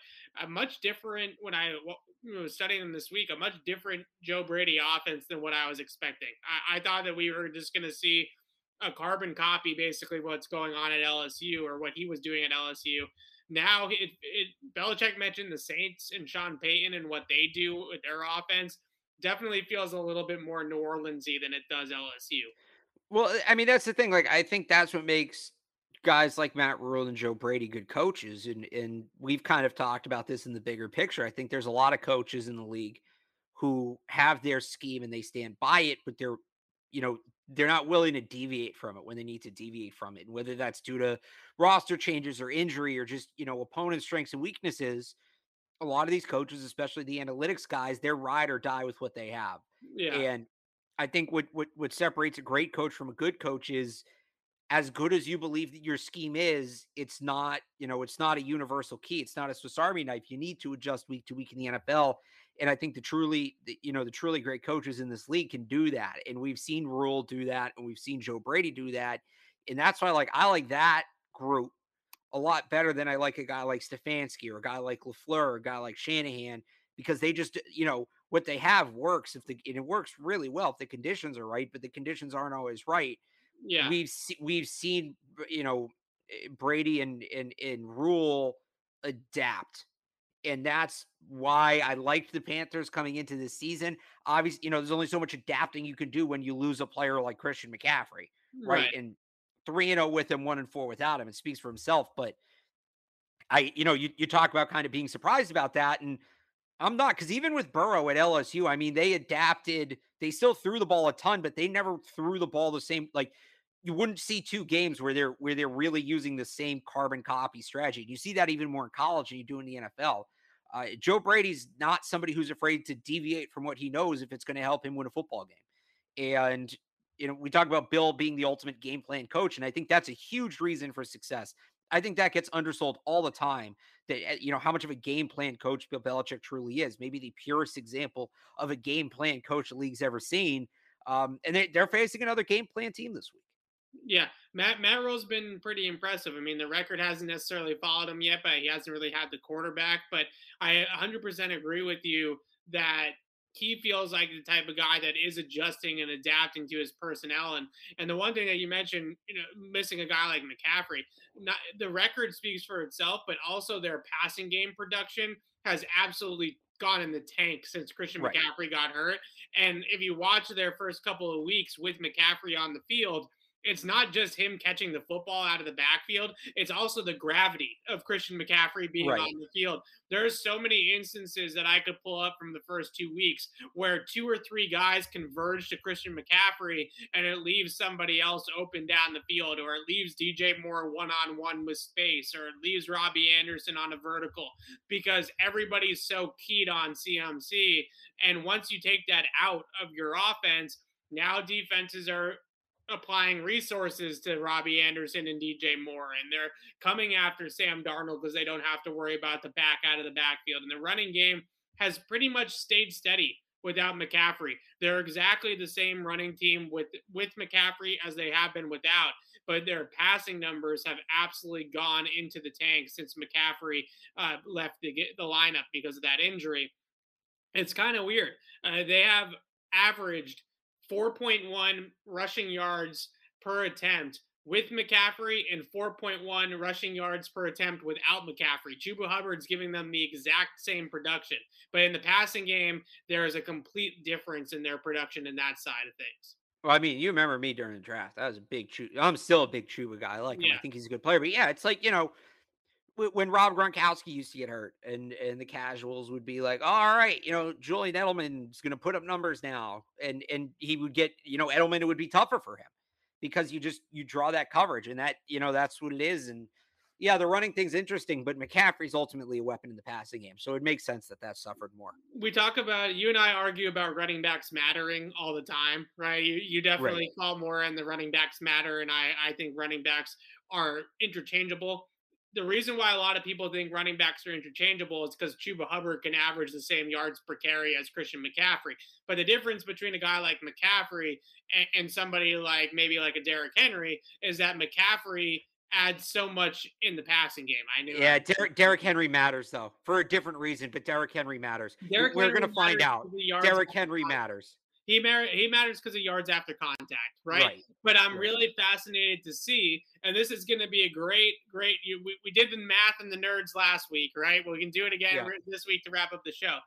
a much different, when I w- was studying them this week, a much different Joe Brady offense than what I was expecting. I, I thought that we were just going to see a carbon copy, basically what's going on at L S U or what he was doing at L S U. Now it, it Belichick mentioned the Saints and Sean Payton and what they do with their offense definitely feels a little bit more New Orleans-y than it does L S U. Well, I mean, that's the thing. Like, I think that's what makes guys like Matt Rhule and Joe Brady good coaches. And, and we've kind of talked about this in the bigger picture. I think there's a lot of coaches in the league who have their scheme and they stand by it, but they're, you know, they're not willing to deviate from it when they need to deviate from it. And whether that's due to roster changes or injury or just, you know, opponent strengths and weaknesses, a lot of these coaches, especially the analytics guys, they're ride or die with what they have. Yeah. And I think what, what, what separates a great coach from a good coach is, as good as you believe that your scheme is, it's not, you know, it's not a universal key. It's not a Swiss Army knife. You need to adjust week to week in the N F L. And I think the truly, the, you know, the truly great coaches in this league can do that. And we've seen Rhule do that. And we've seen Joe Brady do that. And that's why, like, I like that group a lot better than I like a guy like Stefanski or a guy like LaFleur or a guy like Shanahan, because they just, you know, what they have works. If the, and it works really well if the conditions are right, but the conditions aren't always right. Yeah, we've se- we've seen, you know, Brady and and and Rhule adapt, and that's why I liked the Panthers coming into this season. Obviously, you know, there's only so much adapting you can do when you lose a player like Christian McCaffrey, right? right. And three and zero with him, one and four without him. It speaks for himself. But I, you know, you you talk about kind of being surprised about that, and I'm not, because even with Burrow at L S U, I mean, they adapted. They still threw the ball a ton, but they never threw the ball the same. Like, you wouldn't see two games where they're where they're really using the same carbon copy strategy. You see that even more in college than you do in the N F L. Uh, Joe Brady's not somebody who's afraid to deviate from what he knows if it's going to help him win a football game. And, you know, we talk about Bill being the ultimate game plan coach, and I think that's a huge reason for success. I think that gets undersold all the time, that, you know, how much of a game plan coach Bill Belichick truly is. Maybe the purest example of a game plan coach the league's ever seen. Um, and they, they're facing another game plan team this week. Yeah, Matt Matt Rhule's been pretty impressive. I mean, the record hasn't necessarily followed him yet, but he hasn't really had the quarterback. But I one hundred percent agree with you that he feels like the type of guy that is adjusting and adapting to his personnel. And and the one thing that you mentioned, you know, missing a guy like McCaffrey, not, the record speaks for itself, but also their passing game production has absolutely gone in the tank since Christian right. McCaffrey got hurt. And if you watch their first couple of weeks with McCaffrey on the field, it's not just him catching the football out of the backfield. It's also the gravity of Christian McCaffrey being right. on the field. There's so many instances that I could pull up from the first two weeks where two or three guys converge to Christian McCaffrey and it leaves somebody else open down the field, or it leaves D J Moore one-on-one with space, or it leaves Robbie Anderson on a vertical, because everybody's so keyed on C M C. And once you take that out of your offense, now defenses are applying resources to Robbie Anderson and D J Moore, and they're coming after Sam Darnold because they don't have to worry about the back out of the backfield. And the running game has pretty much stayed steady without McCaffrey. They're exactly the same running team with, with McCaffrey as they have been without, but their passing numbers have absolutely gone into the tank since McCaffrey uh, left the, the lineup because of that injury. It's kind of weird. Uh, they have averaged four point one rushing yards per attempt with McCaffrey and four point one rushing yards per attempt without McCaffrey. Chuba Hubbard's giving them the exact same production, but in the passing game, there is a complete difference in their production in that side of things. Well, I mean, you remember me during the draft. I was a big Chuba. I'm still a big Chuba guy. I like him. Yeah. I think he's a good player, but yeah, it's like, you know, when Rob Gronkowski used to get hurt and, and the casuals would be like, all right, you know, Julian Edelman's going to put up numbers now. And, and he would get, you know, Edelman, it would be tougher for him because you just, you draw that coverage, and that, you know, that's what it is. And yeah, the running thing's interesting, but McCaffrey's ultimately a weapon in the passing game. So it makes sense that that suffered more. We talk about, you and I argue about running backs mattering all the time, right? You you definitely right. call more and the running backs matter. And I, I think running backs are interchangeable. The reason why a lot of people think running backs are interchangeable is because Chuba Hubbard can average the same yards per carry as Christian McCaffrey. But the difference between a guy like McCaffrey and, and somebody like maybe like a Derrick Henry is that McCaffrey adds so much in the passing game. I knew. Yeah, Derrick, Derrick Henry matters, though, for a different reason, but Derrick Henry matters. Derrick We're going to find out. Derrick Henry matters. He, mar- he matters because of yards after contact, right? right. But I'm right. really fascinated to see, and this is going to be a great, great – we, we did the math and the nerds last week, right? We can do it again yeah. this week to wrap up the show.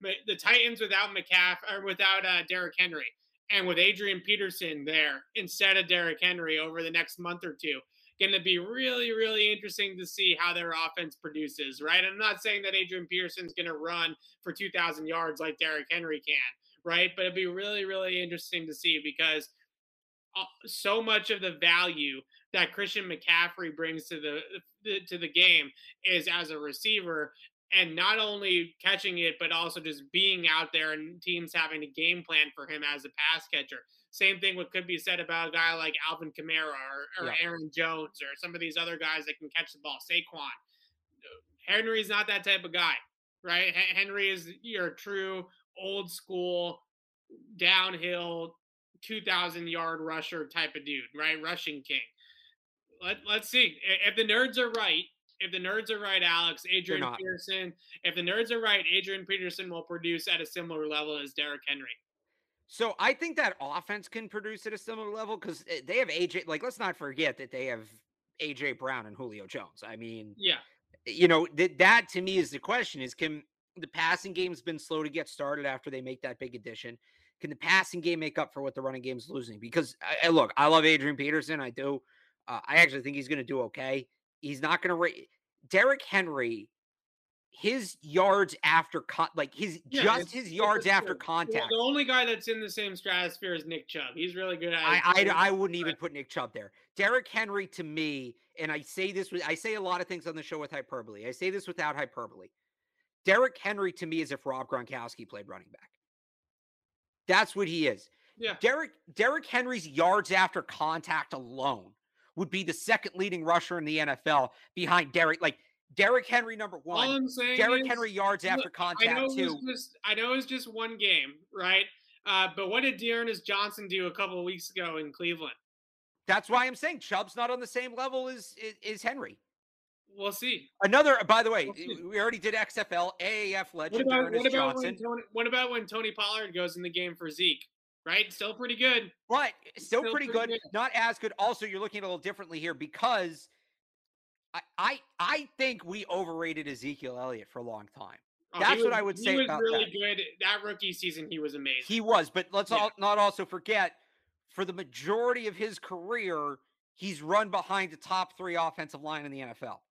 But the Titans without McCaffrey – or without uh, Derrick Henry and with Adrian Peterson there instead of Derrick Henry over the next month or two, going to be really, really interesting to see how their offense produces, right? I'm not saying that Adrian Peterson's going to run for two thousand yards like Derrick Henry can, right? But it'd be really, really interesting to see because so much of the value that Christian McCaffrey brings to the to the game is as a receiver and not only catching it, but also just being out there and teams having a game plan for him as a pass catcher. Same thing what could be said about a guy like Alvin Kamara or, or yeah. Aaron Jones or some of these other guys that can catch the ball, Saquon. Henry's not that type of guy, right? Henry is your true old school, downhill, two thousand yard rusher type of dude, right? Rushing king. Let, let's see. If the nerds are right, if the nerds are right, Alex, Adrian Peterson, if the nerds are right, Adrian Peterson will produce at a similar level as Derrick Henry. So I think that offense can produce at a similar level because they have A J, like, let's not forget that they have A J Brown and Julio Jones. I mean, yeah, you know, th- that to me is the question is, can the passing game's been slow to get started after they make that big addition? Can the passing game make up for what the running game's losing? Because I, I look, I love Adrian Peterson. I do. Uh, I actually think he's going to do okay. He's not going to rate Derrick Henry. His yards after con- like his yeah, just his yards after contact. The only guy that's in the same stratosphere is Nick Chubb. He's really good at it. I, I I wouldn't even put Nick Chubb there. Derrick Henry to me, and I say this with I say a lot of things on the show with hyperbole. I say this without hyperbole. Derrick Henry to me is if Rob Gronkowski played running back. That's what he is. Yeah. Derrick Derrick Henry's yards after contact alone would be the second leading rusher in the N F L behind Derrick. Like Derrick Henry, number one. All I'm saying Derrick is, Henry yards after look, contact, I know it was two. Just, I know it's just one game, right? Uh, but what did Dearness Johnson do a couple of weeks ago in Cleveland? That's why I'm saying Chubb's not on the same level as is, is Henry. We'll see. Another, by the way, we'll we already did X F L, A A F legend, what about, Dearness what about Johnson. When Tony, what about when Tony Pollard goes in the game for Zeke? Right? Still pretty good. But still, still pretty, pretty good. good. Not as good. Also, you're looking at a little differently here because – I, I I think we overrated Ezekiel Elliott for a long time. Oh, That's was, what I would say about that. He was really that. good. That rookie season, he was amazing. He was, but let's yeah. all, not also forget, for the majority of his career, he's run behind the top three offensive line in the N F L.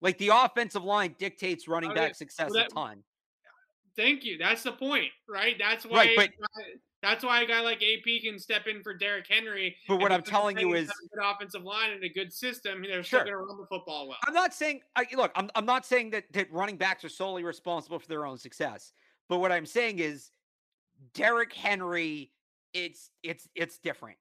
Like, the offensive line dictates running okay. back success well, that, a ton. Thank you. That's the point, right? That's why. Right, but, That's why a guy like A P can step in for Derrick Henry. But what I'm telling you is a good offensive line and a good system. They're sure. still going to run the football well. I'm not saying I, look. I'm I'm not saying that that running backs are solely responsible for their own success. But what I'm saying is, Derrick Henry, it's it's it's different.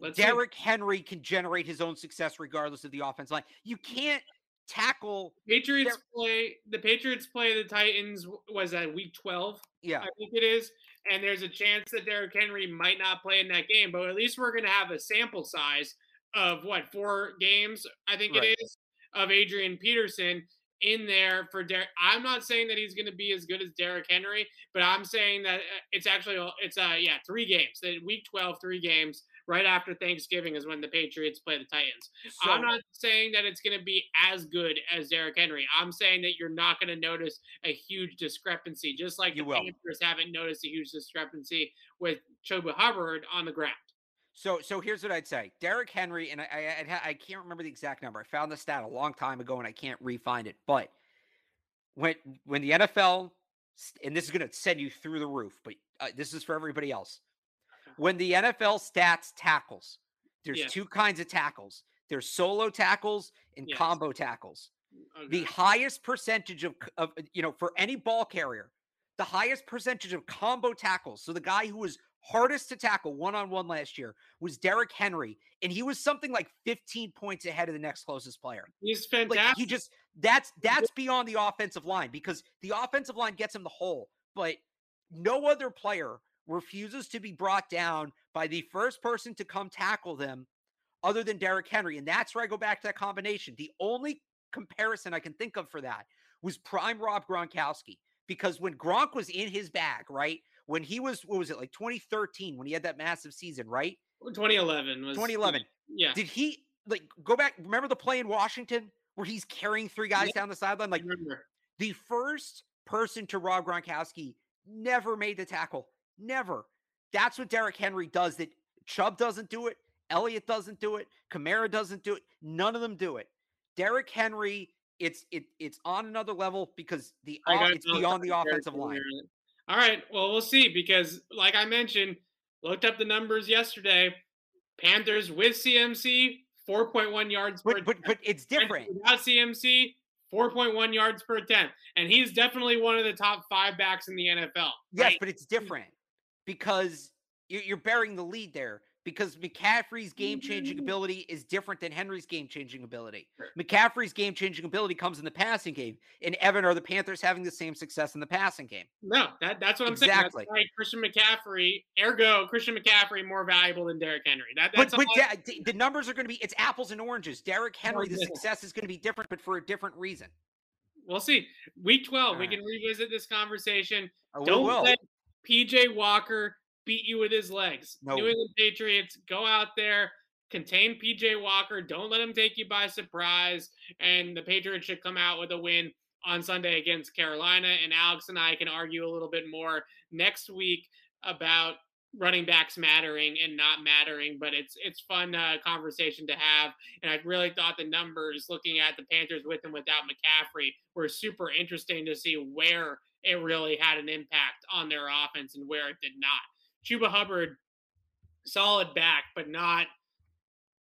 Let's Derrick see. Henry can generate his own success regardless of the offensive line. You can't tackle Patriots Der- play. The Patriots play the Titans was at week twelve. Yeah, I think it is. And there's a chance that Derrick Henry might not play in that game, but at least we're going to have a sample size of, what, four games, I think right. it is, of Adrian Peterson in there for Derrick. I'm not saying that he's going to be as good as Derrick Henry, but I'm saying that it's actually – it's, uh, yeah, three games. Week twelve, three games right after Thanksgiving is when the Patriots play the Titans. So, I'm not saying that it's going to be as good as Derrick Henry. I'm saying that you're not going to notice a huge discrepancy, just like the will. Panthers haven't noticed a huge discrepancy with Chuba Hubbard on the ground. So so here's what I'd say. Derrick Henry, and I, I, I can't remember the exact number. I found the stat a long time ago, and I can't re-find it. But when, when the N F L, and this is going to send you through the roof, but uh, this is for everybody else. When the N F L stats tackles, there's yeah. two kinds of tackles. There's solo tackles and yes. combo tackles. Okay. The highest percentage of, of, you know, for any ball carrier, the highest percentage of combo tackles. So the guy who was hardest to tackle one-on-one last year was Derrick Henry, and he was something like fifteen points ahead of the next closest player. He's fantastic. Like, he just that's that's beyond the offensive line, because the offensive line gets him the hole, but no other player refuses to be brought down by the first person to come tackle them other than Derrick Henry. And that's where I go back to that combination. The only comparison I can think of for that was prime Rob Gronkowski, because when Gronk was in his bag, right, when he was, what was it, like twenty thirteen, when he had that massive season, right? twenty eleven was. twenty eleven. Yeah. Did he, like, go back, remember the play in Washington where he's carrying three guys yeah. down the sideline? Like, the first person to Rob Gronkowski never made the tackle. Never. That's what Derrick Henry does. That Chubb doesn't do it. Elliott doesn't do it. Kamara doesn't do it. None of them do it. Derrick Henry, it's it it's on another level, because the off, it's beyond the offensive line. All right. Well, we'll see, because like I mentioned, looked up the numbers yesterday. Panthers with C M C, four point one yards per attempt. But, but, but it's different. Without C M C, four point one yards per attempt. And he's definitely one of the top five backs in the N F L. Yes, right? But it's different, because you're burying the lead there, because McCaffrey's game-changing ability is different than Henry's game-changing ability. Sure. McCaffrey's game-changing ability comes in the passing game. And Evan, are the Panthers having the same success in the passing game? No, that, that's what I'm exactly. saying. That's why Christian McCaffrey, ergo, Christian McCaffrey more valuable than Derrick Henry. That, that's but but I, the, the numbers are going to be, it's apples and oranges. Derrick Henry, the success is going to be different, but for a different reason. We'll see. Week twelve, right. We can revisit this conversation. Oh, Don't will. Let P J. Walker beat you with his legs. No. New England Patriots, go out there, contain P J. Walker. Don't let him take you by surprise. And the Patriots should come out with a win on Sunday against Carolina. And Alex and I can argue a little bit more next week about running backs mattering and not mattering. But it's it's fun uh, conversation to have. And I really thought the numbers, looking at the Panthers with and without McCaffrey, were super interesting to see where it really had an impact on their offense and where it did not. Chuba Hubbard, solid back, but not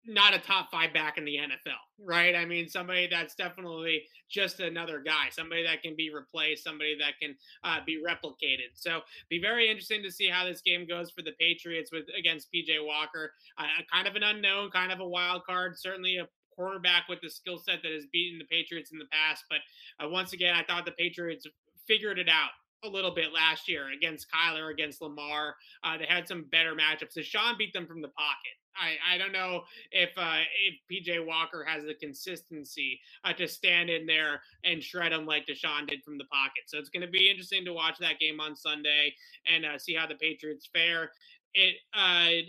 not a top five back in the N F L, right? I mean, somebody that's definitely just another guy, somebody that can be replaced, somebody that can uh, be replicated. So be very interesting to see how this game goes for the Patriots with against P J. Walker. Uh, kind of an unknown, kind of a wild card, certainly a quarterback with the skill set that has beaten the Patriots in the past. But uh, once again, I thought the Patriots figured it out a little bit last year against Kyler, against Lamar. Uh, they had some better matchups. Deshaun beat them from the pocket. I, I don't know if, uh, if P J. Walker has the consistency uh, to stand in there and shred them like Deshaun did from the pocket. So it's going to be interesting to watch that game on Sunday and uh, see how the Patriots fare. It uh,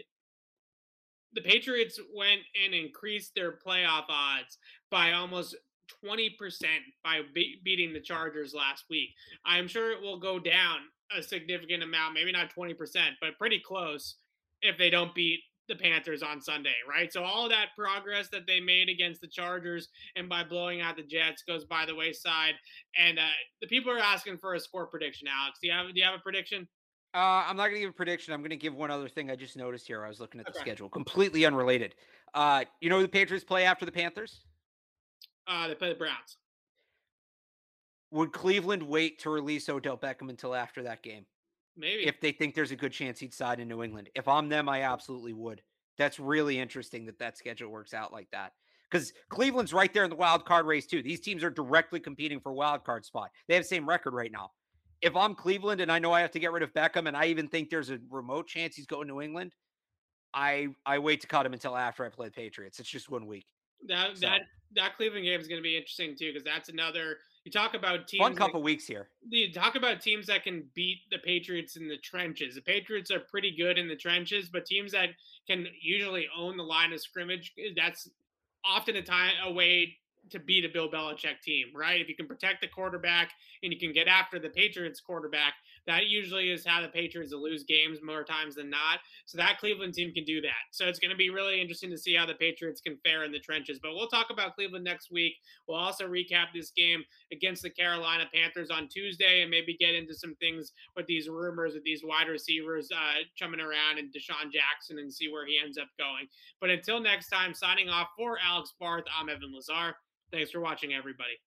the Patriots went and increased their playoff odds by almost twenty percent by be- beating the Chargers last week. I'm sure it will go down a significant amount, maybe not twenty percent, but pretty close if they don't beat the Panthers on Sunday, right? So all that progress that they made against the Chargers and by blowing out the Jets goes by the wayside. And uh, the people are asking for a score prediction, Alex. Do you have, do you have a prediction? Uh, I'm not going to give a prediction. I'm going to give one other thing I just noticed here. I was looking at the okay. schedule, completely unrelated. Uh, you know who the Patriots play after the Panthers? Uh, they play the Browns. Would Cleveland wait to release Odell Beckham until after that game? Maybe. If they think there's a good chance he'd sign in New England. If I'm them, I absolutely would. That's really interesting that that schedule works out like that. Because Cleveland's right there in the wild card race, too. These teams are directly competing for wild card spot. They have the same record right now. If I'm Cleveland and I know I have to get rid of Beckham and I even think there's a remote chance he's going to New England, I, I wait to cut him until after I play the Patriots. It's just one week. That so. that that Cleveland game is going to be interesting too, because that's another. You talk about teams. One couple that, weeks here. You talk about teams that can beat the Patriots in the trenches. The Patriots are pretty good in the trenches, but teams that can usually own the line of scrimmage, that's often a time a way to beat a Bill Belichick team, right? If you can protect the quarterback and you can get after the Patriots quarterback, that usually is how the Patriots will lose games more times than not. So that Cleveland team can do that. So it's going to be really interesting to see how the Patriots can fare in the trenches. But we'll talk about Cleveland next week. We'll also recap this game against the Carolina Panthers on Tuesday and maybe get into some things with these rumors, with these wide receivers uh, chumming around and DeSean Jackson and see where he ends up going. But until next time, signing off for Alex Barth, I'm Evan Lazar. Thanks for watching, everybody.